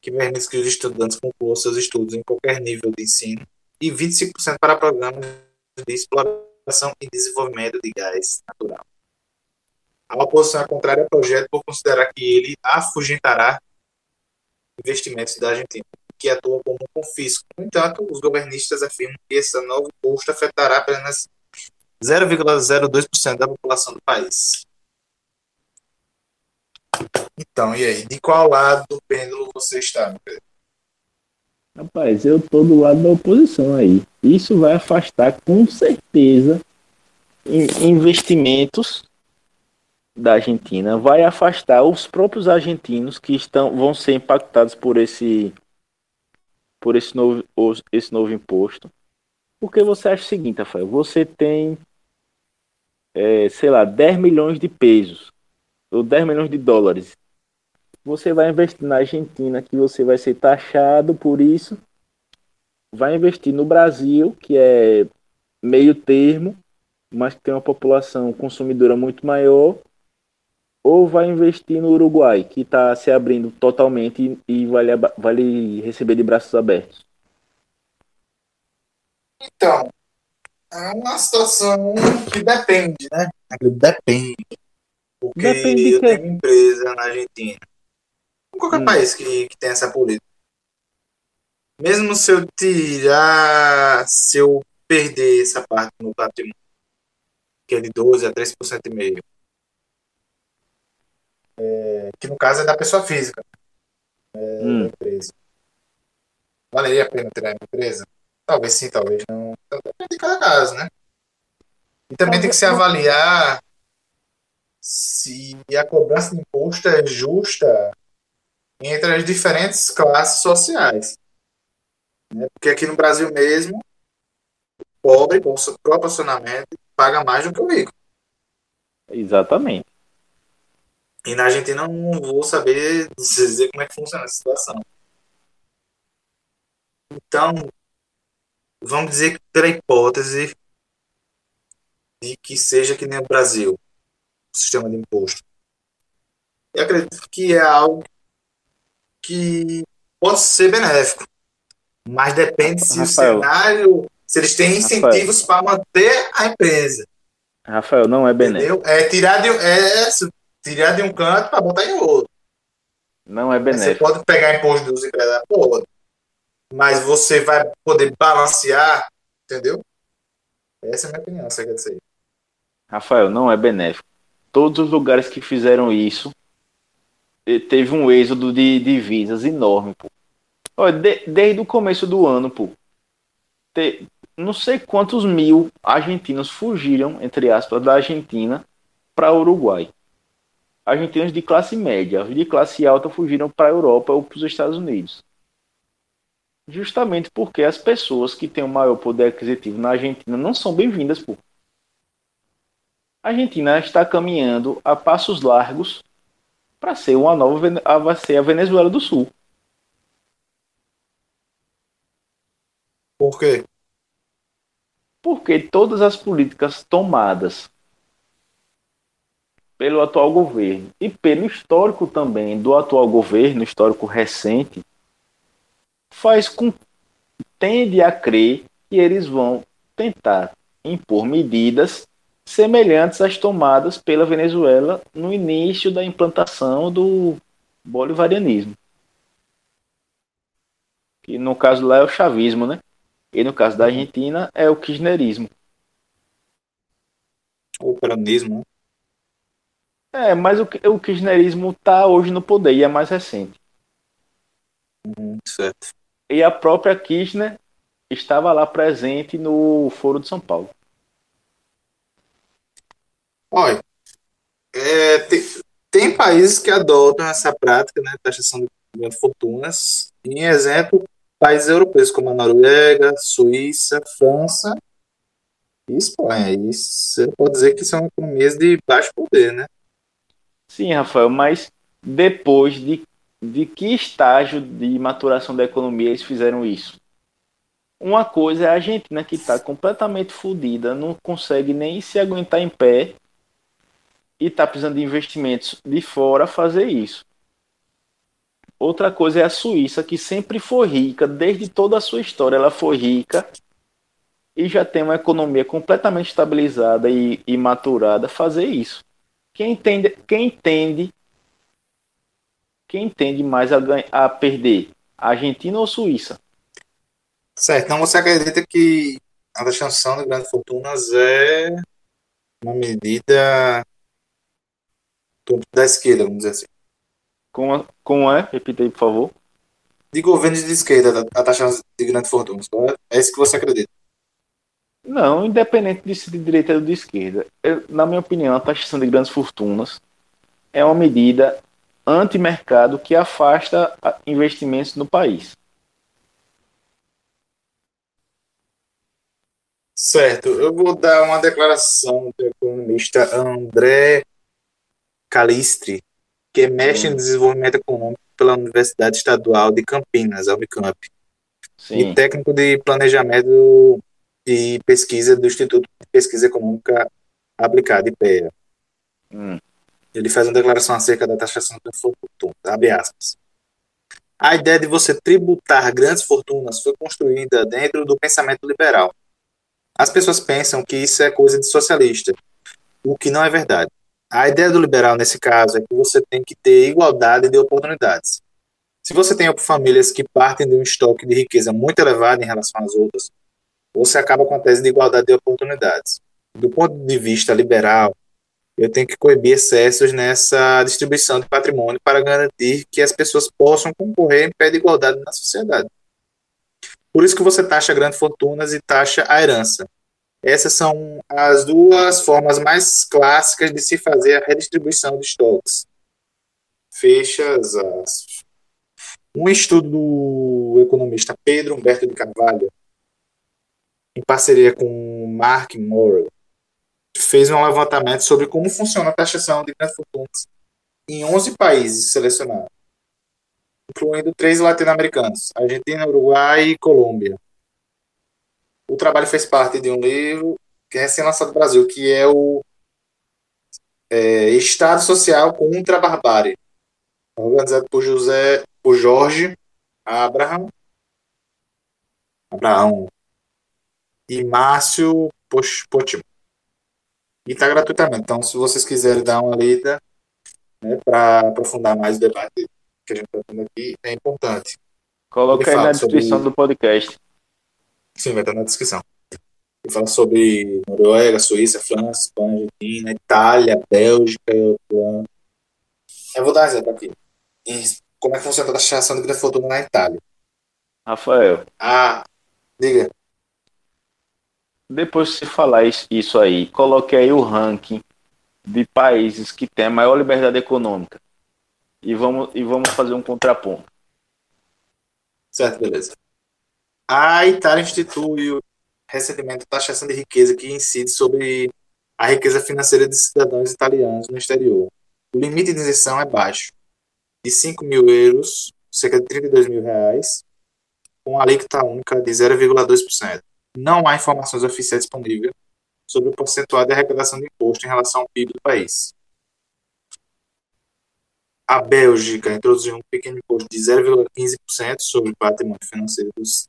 que permite que os estudantes concluam seus estudos em qualquer nível de ensino, e 25% para programas de exploração e desenvolvimento de gás natural. A oposição é contrária ao projeto por considerar que ele afugentará investimentos da Argentina, que atua como um confisco. No entanto, os governistas afirmam que esse novo imposto afetará apenas 0,02% da população do país. Então, e aí? De qual lado do pêndulo você está, meu Pedro? Rapaz, eu estou do lado da oposição aí. Isso vai afastar, com certeza, investimentos da Argentina, vai afastar os próprios argentinos que vão ser impactados por esse novo imposto. Porque você acha o seguinte, Rafael, você tem, sei lá, 10 milhões de pesos, ou 10 milhões de dólares. Você vai investir na Argentina, que você vai ser taxado por isso, vai investir no Brasil, que é meio termo, mas que tem uma população consumidora muito maior, ou vai investir no Uruguai, que está se abrindo totalmente e vai receber de braços abertos. Então, é uma situação que depende, né? Depende. Porque depende eu tenho empresa na Argentina. Qualquer país que tem essa política. Mesmo se eu perder essa parte no patrimônio, que é de 12% a 3% e meio, que no caso é da pessoa física, da empresa. Valeria a pena tirar a empresa? Talvez sim, talvez não. Então, depende de cada caso, né? E também tem que se avaliar se a cobrança de imposto é justa entre as diferentes classes sociais. Né? Porque aqui no Brasil mesmo, o pobre, proporcionalmente, paga mais do que o rico. Exatamente. E na Argentina eu não vou saber dizer como é que funciona essa situação. Então, vamos dizer que pela hipótese de que seja que nem o Brasil, o sistema de imposto. Eu acredito que é algo que pode ser benéfico, mas depende se Rafael, o cenário, se eles têm incentivos para manter a empresa. Rafael, não é benéfico. Entendeu? É tirar de um canto para botar em outro. Não é benéfico. Você pode pegar imposto dos empresários para outro, mas você vai poder balancear, entendeu? Essa é a minha opinião, você quer dizer. Rafael, não é benéfico. Todos os lugares que fizeram isso, teve um êxodo de divisas enorme, pô. Olha, desde o começo do ano, pô, não sei quantos mil argentinos fugiram, entre aspas, da Argentina para o Uruguai. Argentinos de classe média, de classe alta fugiram para a Europa ou para os Estados Unidos. Justamente porque as pessoas que têm o maior poder aquisitivo na Argentina não são bem-vindas, pô. A Argentina está caminhando a passos largos para ser uma nova a Venezuela do Sul. Por quê? Porque todas as políticas tomadas pelo atual governo e pelo histórico também do atual governo, histórico recente, tende a crer que eles vão tentar impor medidas semelhantes às tomadas pela Venezuela no início da implantação do bolivarianismo. Que no caso lá é o chavismo, né? E no caso da Argentina é o kirchnerismo. O peronismo. Mas o kirchnerismo está hoje no poder e é mais recente. Certo. E a própria Kirchner estava lá presente no Foro de São Paulo. Olha, tem países que adotam essa prática, né, taxação de grandes fortunas. Em exemplo, países europeus como a Noruega, Suíça, França e Espanha. Isso pode dizer que são economias de baixo poder, né? Sim, Rafael, mas depois de que estágio de maturação da economia eles fizeram isso? Uma coisa é a Argentina, que está completamente fodida, não consegue nem se aguentar em pé, e está precisando de investimentos de fora fazer isso. Outra coisa é a Suíça, que sempre foi rica, desde toda a sua história ela foi rica e já tem uma economia completamente estabilizada e maturada, fazer isso. Quem tende mais a perder? Argentina ou Suíça? Certo, então você acredita que a taxação de grandes fortunas é uma medida da esquerda, vamos dizer assim? Como é? Repita aí, por favor. De governos de esquerda, a taxação de grandes fortunas, é isso que você acredita? Não, independente de ser de direita ou de esquerda. Na minha opinião, a taxação de grandes fortunas é uma medida anti-mercado que afasta investimentos no país. Certo, eu vou dar uma declaração do economista André Calistri, que é mestre em desenvolvimento econômico pela Universidade Estadual de Campinas, a Unicamp, e técnico de planejamento e pesquisa do Instituto de Pesquisa Econômica Aplicada, IPEA. Ele faz uma declaração acerca da taxação da fortuna, abre aspas. A ideia de você tributar grandes fortunas foi construída dentro do pensamento liberal. As pessoas pensam que isso é coisa de socialista, o que não é verdade. A ideia do liberal, nesse caso, é que você tem que ter igualdade de oportunidades. Se você tem famílias que partem de um estoque de riqueza muito elevado em relação às outras, você acaba com a tese de igualdade de oportunidades. Do ponto de vista liberal, eu tenho que coibir excessos nessa distribuição de patrimônio para garantir que as pessoas possam concorrer em pé de igualdade na sociedade. Por isso que você taxa grandes fortunas e taxa a herança. Essas são as duas formas mais clássicas de se fazer a redistribuição de estoques. Fecha as aspas. Um estudo do economista Pedro Humberto de Carvalho, em parceria com Mark Moore, fez um levantamento sobre como funciona a taxação de grandes fortunas em 11 países selecionados, incluindo 3 latino-americanos, Argentina, Uruguai e Colômbia. O trabalho fez parte de um livro que é recém-lançado no Brasil, que é o Estado Social contra a Barbárie, organizado por Jorge Abraham e Márcio Potti. E está gratuitamente. Então, se vocês quiserem dar uma lida, né, para aprofundar mais o debate que a gente está tendo aqui, é importante. Coloca aí na descrição do podcast. Sim, vai estar na descrição. Ele fala sobre Noruega, Suíça, França, Espanha, Argentina, Itália, Bélgica, Holanda. Eu vou dar um exemplo aqui. E como é que funciona a taxação de grande fortuna na Itália? Rafael. Ah, diga. Depois de você falar isso aí, coloque aí o ranking de países que tem a maior liberdade econômica. E vamos fazer um contraponto. Certo, beleza. A Itália instituiu recentemente a taxação de riqueza que incide sobre a riqueza financeira de cidadãos italianos no exterior. O limite de isenção é baixo, de 5 mil euros, cerca de 32 mil reais, com a alíquota única de 0,2%. Não há informações oficiais disponíveis sobre o percentual de arrecadação de imposto em relação ao PIB do país. A Bélgica introduziu um pequeno imposto de 0,15% sobre o patrimônio financeiro dos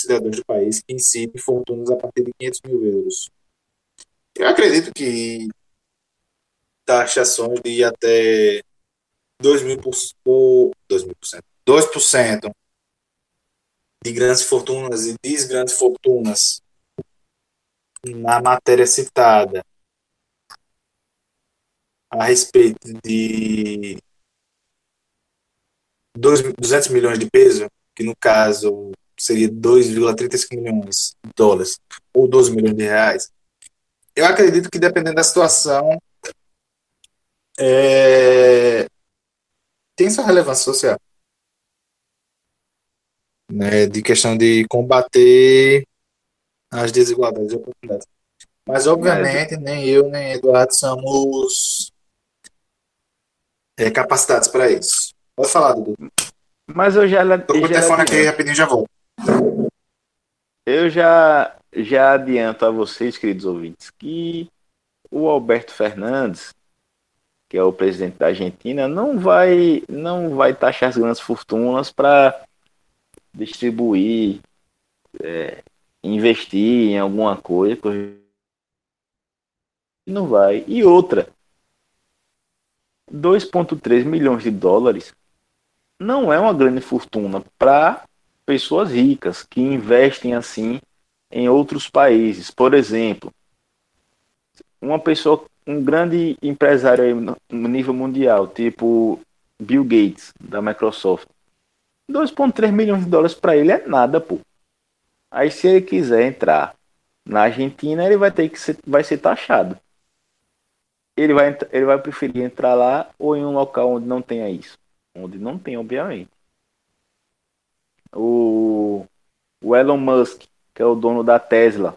cidadãos do país que incidem fortunas a partir de 500 mil euros. Eu acredito que taxações de até 2% de grandes fortunas e desgrandes fortunas na matéria citada a respeito de 200 milhões de peso, que no caso seria 2,35 milhões de dólares ou 12 milhões de reais, eu acredito que dependendo da situação tem sua relevância social, né, de questão de combater as desigualdades e oportunidades. Mas obviamente nem eu nem Eduardo somos capacitados para isso. Pode falar, Dudu. Mas eu já... Estou com o telefone aqui, rapidinho já volto. Eu já adianto a vocês, queridos ouvintes, que o Alberto Fernandes que é o presidente da Argentina, não vai taxar as grandes fortunas para distribuir, investir em alguma coisa. Não vai. E outra, 2,3 milhões de dólares não é uma grande fortuna para pessoas ricas que investem assim em outros países. Por exemplo, uma pessoa, um grande empresário no nível mundial, tipo Bill Gates, da Microsoft, 2,3 milhões de dólares para ele é nada, pô. Aí se ele quiser entrar na Argentina, ele vai ser taxado. Ele vai preferir entrar lá ou em um local onde não tenha isso. Onde não tem, obviamente. O Elon Musk, que é o dono da Tesla,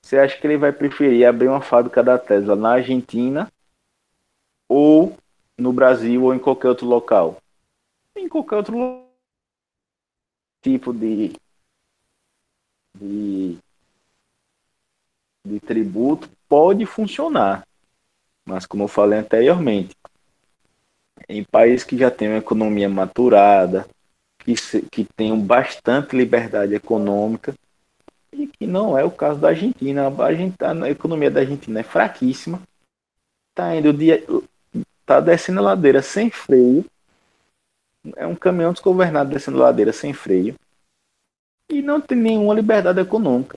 você acha que ele vai preferir abrir uma fábrica da Tesla na Argentina ou no Brasil ou em qualquer outro local? Em qualquer outro tipo de tributo pode funcionar. Mas como eu falei anteriormente, em países que já tem uma economia maturada, que tem bastante liberdade econômica, e que não é o caso da Argentina. A economia da Argentina é fraquíssima, está descendo a ladeira sem freio, é um caminhão desgovernado descendo a ladeira sem freio, e não tem nenhuma liberdade econômica.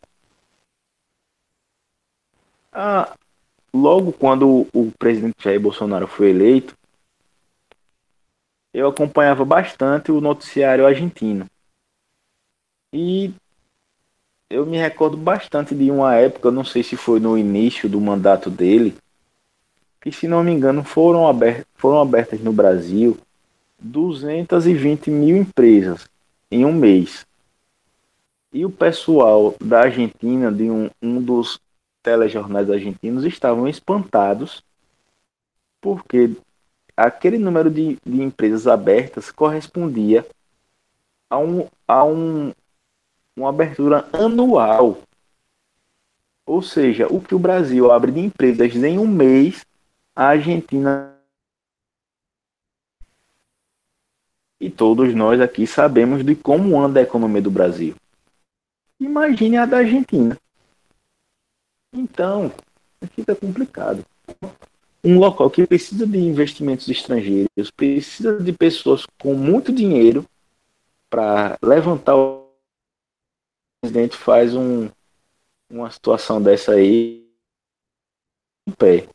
Logo quando o presidente Jair Bolsonaro foi eleito, eu acompanhava bastante o noticiário argentino. E eu me recordo bastante de uma época, não sei se foi no início do mandato dele, que, se não me engano, foram abertas no Brasil 220 mil empresas em um mês. E o pessoal da Argentina, de um dos telejornais argentinos, estavam espantados porque aquele número de empresas abertas correspondia a uma abertura anual. Ou seja, o que o Brasil abre de empresas em um mês, a Argentina. E todos nós aqui sabemos de como anda a economia do Brasil. Imagine a da Argentina. Então, fica complicado. Um local que precisa de investimentos estrangeiros, precisa de pessoas com muito dinheiro para levantar o presidente, faz uma situação dessa aí em pé.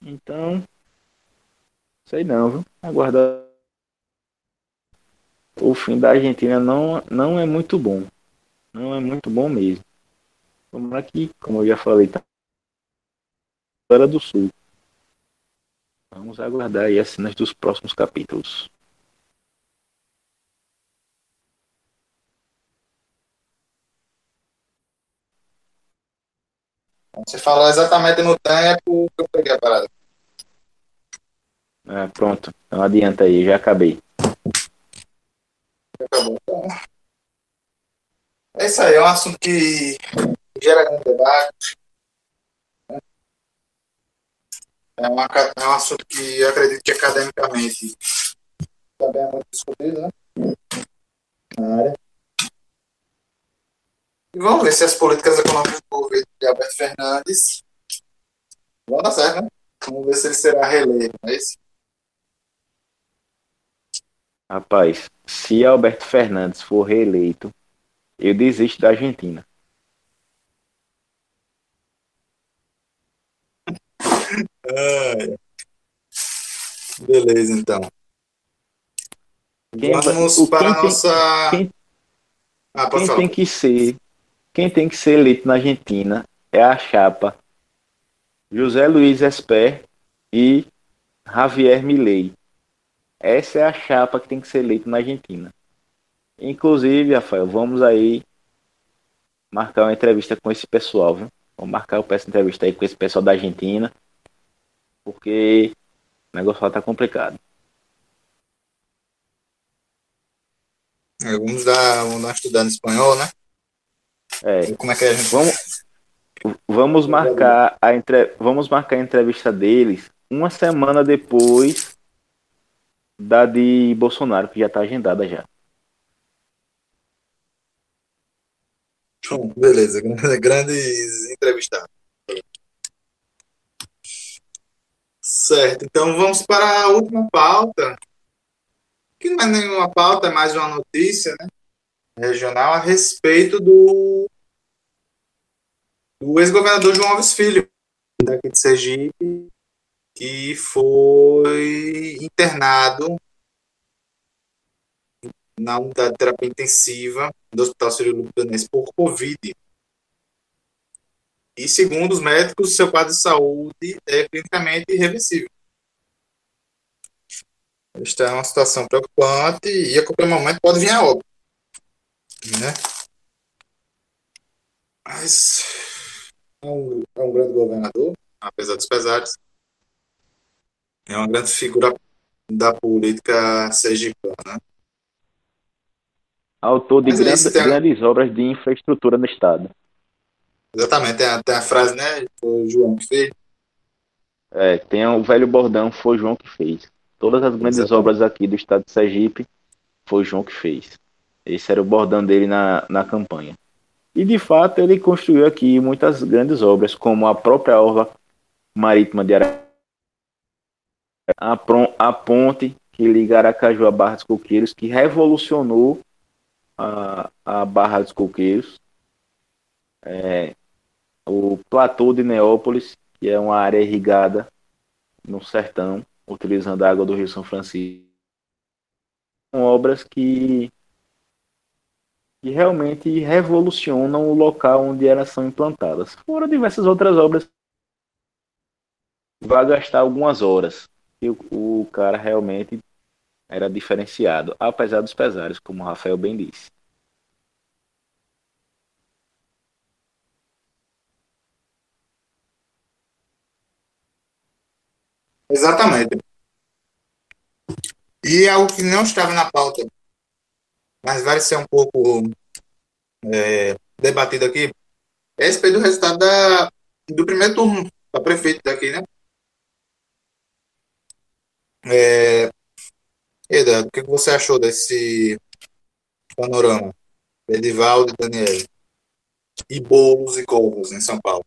Então, sei não, viu? Aguardar o fim da Argentina não é muito bom. Não é muito bom mesmo. Vamos aqui, como eu já falei, tá fora do sul. Vamos aguardar aí as cenas dos próximos capítulos. Você falou exatamente no tempo que eu peguei a parada. Ah, pronto. Não adianta aí, já acabei. Acabou. É isso aí, é um assunto que gera muito debate. É um assunto que eu acredito que academicamente também é muito discutido, né? Na área. E vamos ver se as políticas econômicas do governo de Alberto Fernandes vão dar certo, né? Vamos ver se ele será reeleito, não é isso? Rapaz, se Alberto Fernandes for reeleito, eu desisto da Argentina. Beleza, então. Quem tem que ser eleito na Argentina é a chapa José Luiz Esper e Javier Milei. Essa é a chapa que tem que ser eleita na Argentina. Inclusive, Rafael, vamos aí marcar uma entrevista com esse pessoal, viu? Vamos marcar essa entrevista aí com esse pessoal da Argentina, porque o negócio lá tá complicado. Vamos dar estudando espanhol, né? Como é que a gente... Vamos marcar a entrevista deles uma semana depois da de Bolsonaro, que já está agendada já. Beleza, grandes entrevistados. Certo, então vamos para a última pauta, que não é nenhuma pauta, é mais uma notícia, né, regional, a respeito do ex-governador João Alves Filho, daqui de Sergipe, que foi internado na unidade de terapia intensiva do Hospital Sírio-Libanês por Covid. E, segundo os médicos, seu quadro de saúde é clinicamente irreversível. Está em uma situação preocupante e, a qualquer momento, pode vir a óbito, né? Mas é um grande governador, apesar dos pesares. É uma grande figura da política sergipana. Autor de grandes obras de infraestrutura no estado. Exatamente, tem a frase, né? Foi o João que fez. É, tem o velho bordão, foi o João que fez. Todas as grandes obras aqui do estado de Sergipe, foi o João que fez. Esse era o bordão dele na campanha. E, de fato, ele construiu aqui muitas grandes obras, como a própria Orla Marítima de Aracaju, a ponte que liga Aracaju à Barra dos Coqueiros, que revolucionou a Barra dos Coqueiros, o platô de Neópolis, que é uma área irrigada no sertão, utilizando a água do Rio São Francisco. São obras que realmente revolucionam o local onde elas são implantadas. Fora diversas outras obras, vai gastar algumas horas. E o cara realmente era diferenciado, apesar dos pesares, como o Rafael bem disse. Exatamente. E algo que não estava na pauta, mas vai ser um pouco debatido aqui, é a respeito do resultado do primeiro turno para prefeito daqui, né? Eda, o que você achou desse panorama? Edivaldo e Daniele. E Boulos e Covas em São Paulo.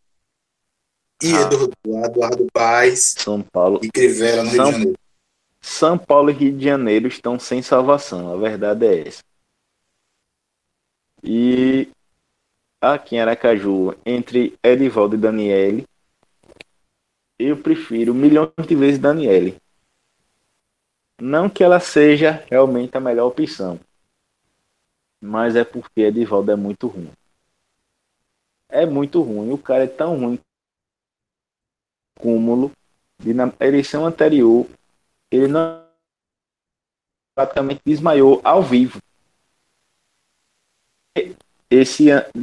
E Eduardo Paes, São Paulo, e Crivella no Rio de Janeiro. São Paulo e Rio de Janeiro estão sem salvação, a verdade é essa. E aqui em Aracaju, entre Edivaldo e Daniele, eu prefiro milhões de vezes Daniele. Não que ela seja realmente a melhor opção, mas é porque Edivaldo é muito ruim. É muito ruim, o cara é tão ruim. Cúmulo de na eleição anterior, ele não praticamente desmaiou ao vivo.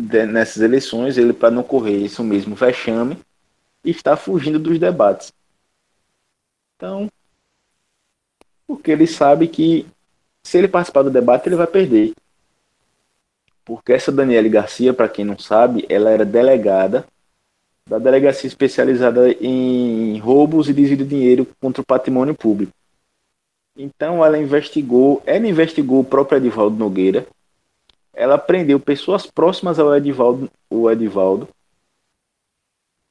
Nessas eleições, ele, para não correr isso mesmo vexame, está fugindo dos debates. Então, porque ele sabe que se ele participar do debate, ele vai perder. Porque essa Daniele Garcia, para quem não sabe, ela era delegada da Delegacia Especializada em Roubos e Desvio de Dinheiro contra o Patrimônio Público. Então ela investigou o próprio Edivaldo Nogueira, ela prendeu pessoas próximas ao Edivaldo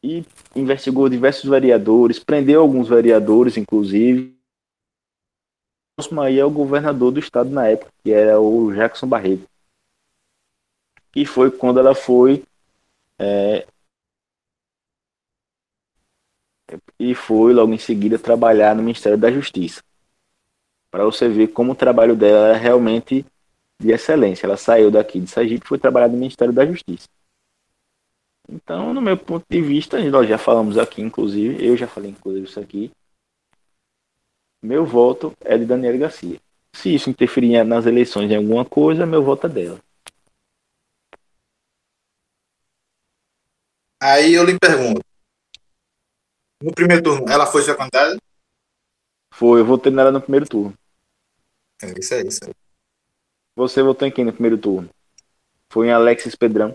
e investigou diversos vereadores, prendeu alguns vereadores, inclusive, próximo aí ao governador do estado na época, que era o Jackson Barreto. E foi quando ela foi... e foi logo em seguida trabalhar no Ministério da Justiça, para você ver como o trabalho dela era realmente de excelência. Ela saiu daqui de Sergipe e foi trabalhar no Ministério da Justiça. Então, no meu ponto de vista, nós já falamos aqui, inclusive, eu já falei inclusive isso aqui, meu voto é de Daniele Garcia. Se isso interferir nas eleições em alguma coisa, meu voto é dela. Aí eu lhe pergunto, no primeiro turno, ela foi sua candidata? Foi, eu votei nela no primeiro turno. Isso aí. Você votou em quem no primeiro turno? Foi em Alexis Pedrão.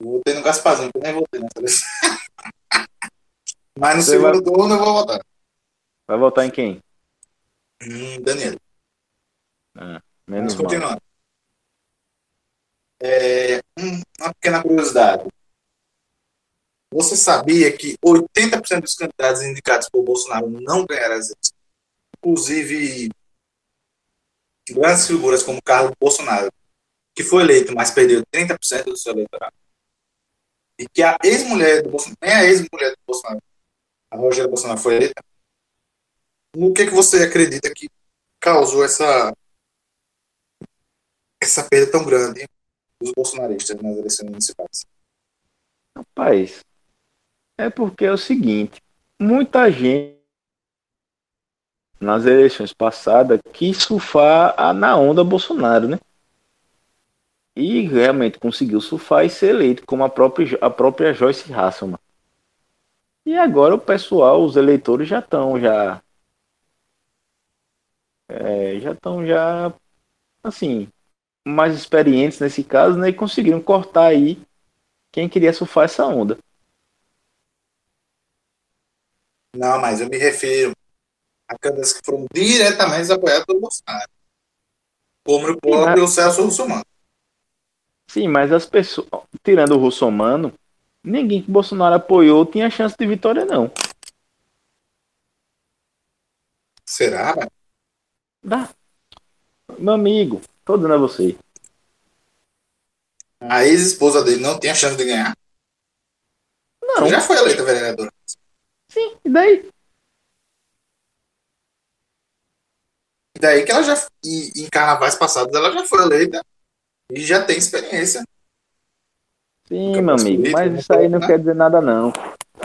Eu votei no Gasparzinho, que eu nem votei nessa vez. Mas no segundo turno eu vou votar. Vai votar em quem? Daniele. Ah, menos mal. Vamos continuar. Uma pequena curiosidade. Você sabia que 80% dos candidatos indicados por Bolsonaro não ganharam as eleições? Inclusive, grandes figuras como Carlos Bolsonaro, que foi eleito, mas perdeu 30% do seu eleitorado. E que a ex-mulher do Bolsonaro, nem a ex-mulher do Bolsonaro, a Rogério Bolsonaro, foi eleita. O que você acredita que causou essa perda tão grande dos bolsonaristas nas eleições municipais? Rapaz, é porque é o seguinte, muita gente nas eleições passadas quis surfar na onda Bolsonaro, né? E realmente conseguiu surfar e ser eleito, como a própria Joyce Hasselmann. E agora o pessoal, os eleitores já estão assim, mais experientes nesse caso, né? E conseguiram cortar aí quem queria surfar essa onda. Não, mas eu me refiro a candidatos que foram diretamente apoiados pelo Bolsonaro, como o próprio Celso Russomano. Sim, mas as pessoas, tirando o Russomano, ninguém que Bolsonaro apoiou tinha chance de vitória, não. Será? Dá. Meu amigo, tô dando a você. A ex-esposa dele não tem a chance de ganhar? Não. Já foi eleita vereadora. Sim, e daí? E daí que ela já... E em carnavais passados ela já foi eleita e já tem experiência. Sim, meu amigo, mas isso aí não quer dizer nada, não.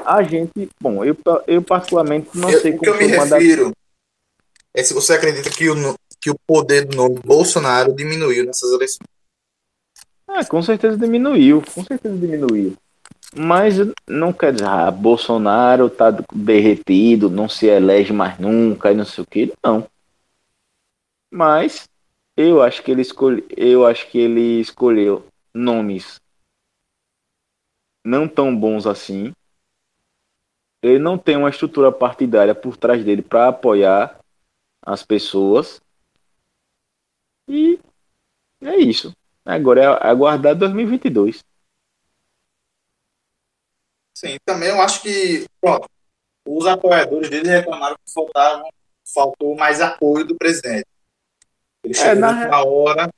A gente... Bom, eu particularmente não sei como... O que eu me refiro é se você acredita que o poder do nome Bolsonaro diminuiu nessas eleições. Ah, com certeza diminuiu. Mas não quer dizer, Bolsonaro tá derretido, não se elege mais nunca e não sei o que, não. Mas eu acho que ele escolheu nomes não tão bons assim. Ele não tem uma estrutura partidária por trás dele para apoiar as pessoas. E é isso. Agora é aguardar 2022. Sim, também eu acho que, pronto, os apoiadores dele reclamaram que faltou mais apoio do presidente. Ele chegou na hora.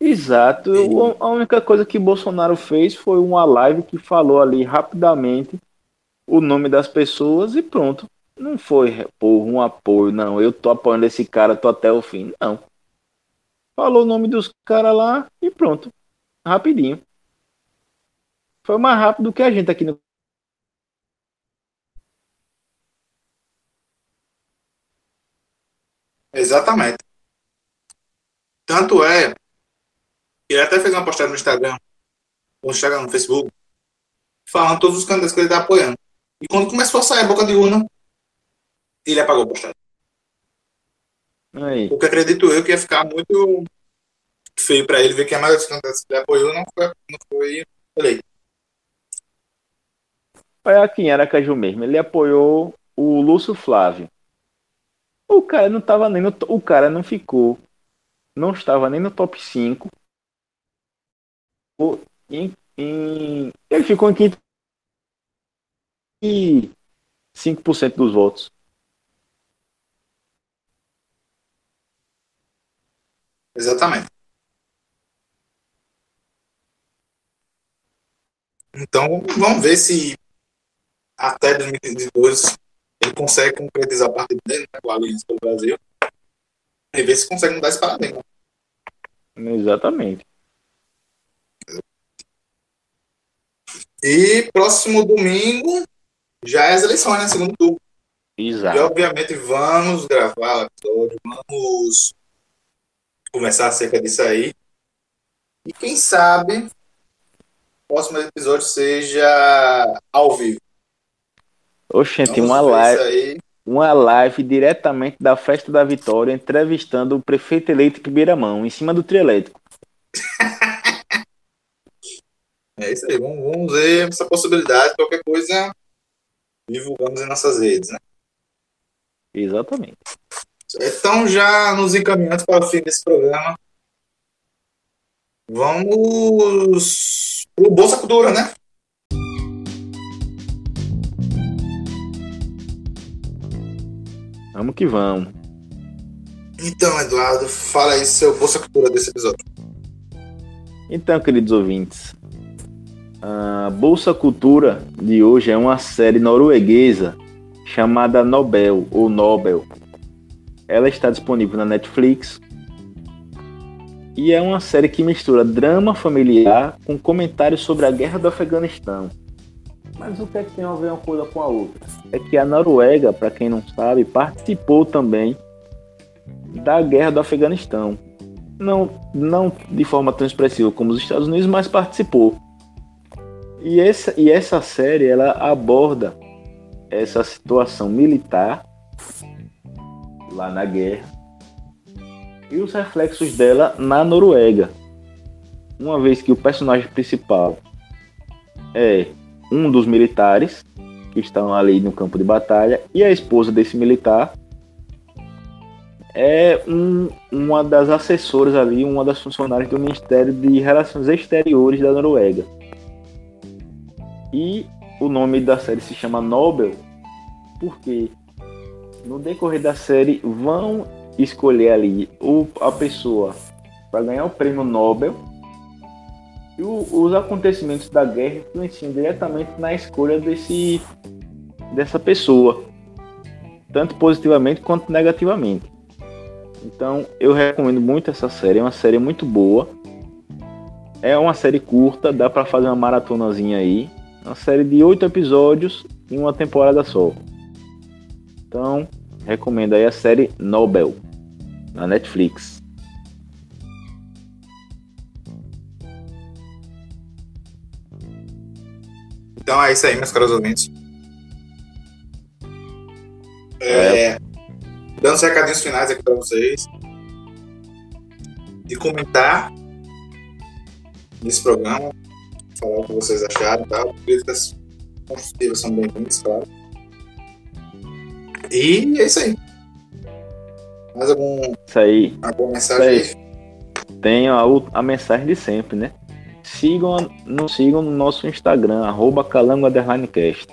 Exato. E... A única coisa que Bolsonaro fez foi uma live que falou ali rapidamente o nome das pessoas e pronto. Não foi por um apoio, não. Eu tô apoiando esse cara, tô até o fim. Não. Falou o nome dos caras lá e pronto. Rapidinho. Foi mais rápido que a gente aqui no... Exatamente. Tanto é que ele até fez uma postagem no Instagram, no Facebook, falando todos os candidatos que ele tá apoiando. E quando começou a sair a boca de urna, ele apagou a postagem. Aí. Porque acredito eu que ia ficar muito feio para ele ver que a maioria dos candidatos que ele apoiou não foi eleito. Olha quem era Caju mesmo. Ele apoiou o Lúcio Flávio. O cara não tava nem no... O cara não ficou. Não estava nem no top 5. Ele ficou em quinto e 5% dos votos. Exatamente. Então, vamos ver se até 2022 ele consegue concretizar a parte dele, né, com a Aliança pelo Brasil, e ver se consegue mudar esse paradigma. Exatamente. E próximo domingo já é as eleições, né? Segundo turno. Exato. E, obviamente, vamos gravar o episódio, vamos conversar acerca disso aí. E quem sabe o próximo episódio seja ao vivo. Oxente, uma live diretamente da Festa da Vitória, entrevistando o prefeito eleito de Beira-Mão, em cima do trio elétrico. É isso aí, vamos ver essa possibilidade. Qualquer coisa divulgamos em nossas redes, né? Exatamente. Então, já nos encaminhando para o fim desse programa, vamos pro Bolsa Cultura, né? Vamos que vamos. Então, Eduardo, fala aí seu Bolsa Cultura desse episódio. Então, queridos ouvintes, a Bolsa Cultura de hoje é uma série norueguesa chamada Nobel, ou Nobel. Ela está disponível na Netflix e é uma série que mistura drama familiar com comentários sobre a guerra do Afeganistão. Mas o que é que tem a ver uma coisa com a outra? É que a Noruega, para quem não sabe, participou também da guerra do Afeganistão. Não de forma tão expressiva como os Estados Unidos, mas participou. E essa série, ela aborda essa situação militar lá na guerra e os reflexos dela na Noruega. Uma vez que o personagem principal é um dos militares que estão ali no campo de batalha e a esposa desse militar é uma das assessoras ali, uma das funcionárias do Ministério de Relações Exteriores da Noruega. E o nome da série se chama Nobel porque no decorrer da série vão escolher ali a pessoa para ganhar o prêmio Nobel e os acontecimentos da guerra influenciam diretamente na escolha dessa pessoa, tanto positivamente quanto negativamente. Então eu recomendo muito essa série, é uma série muito boa, é uma série curta, dá para fazer uma maratonazinha aí, uma série de 8 episódios em uma temporada só. Então, recomendo aí a série Nobel, na Netflix. Então é isso aí, meus caros ouvintes. Dando os recadinhos finais aqui pra vocês. De comentar nesse programa, falar o que vocês acharam, tá? Críticas construtivas são bem-vindas, claro. E é isso aí. Mais alguma mensagem aí? Tem a mensagem de sempre, né? Nos sigam no nosso Instagram, @calango_cast.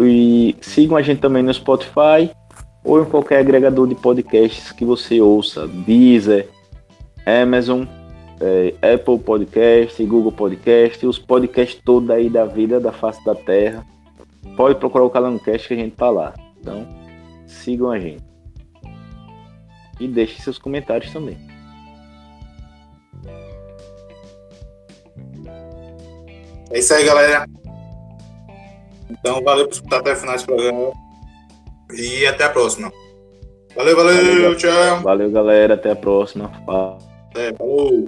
E sigam a gente também no Spotify ou em qualquer agregador de podcasts que você ouça. Deezer, Amazon, Apple Podcast, Google Podcast, os podcasts todos aí da vida, da face da terra. Pode procurar o Calango Cast que a gente tá lá. Então, sigam a gente. E deixem seus comentários também. É isso aí, galera. Então, valeu por escutar até o final desse programa. E até a próxima. Valeu, tchau. Valeu, galera. Até a próxima. Falou.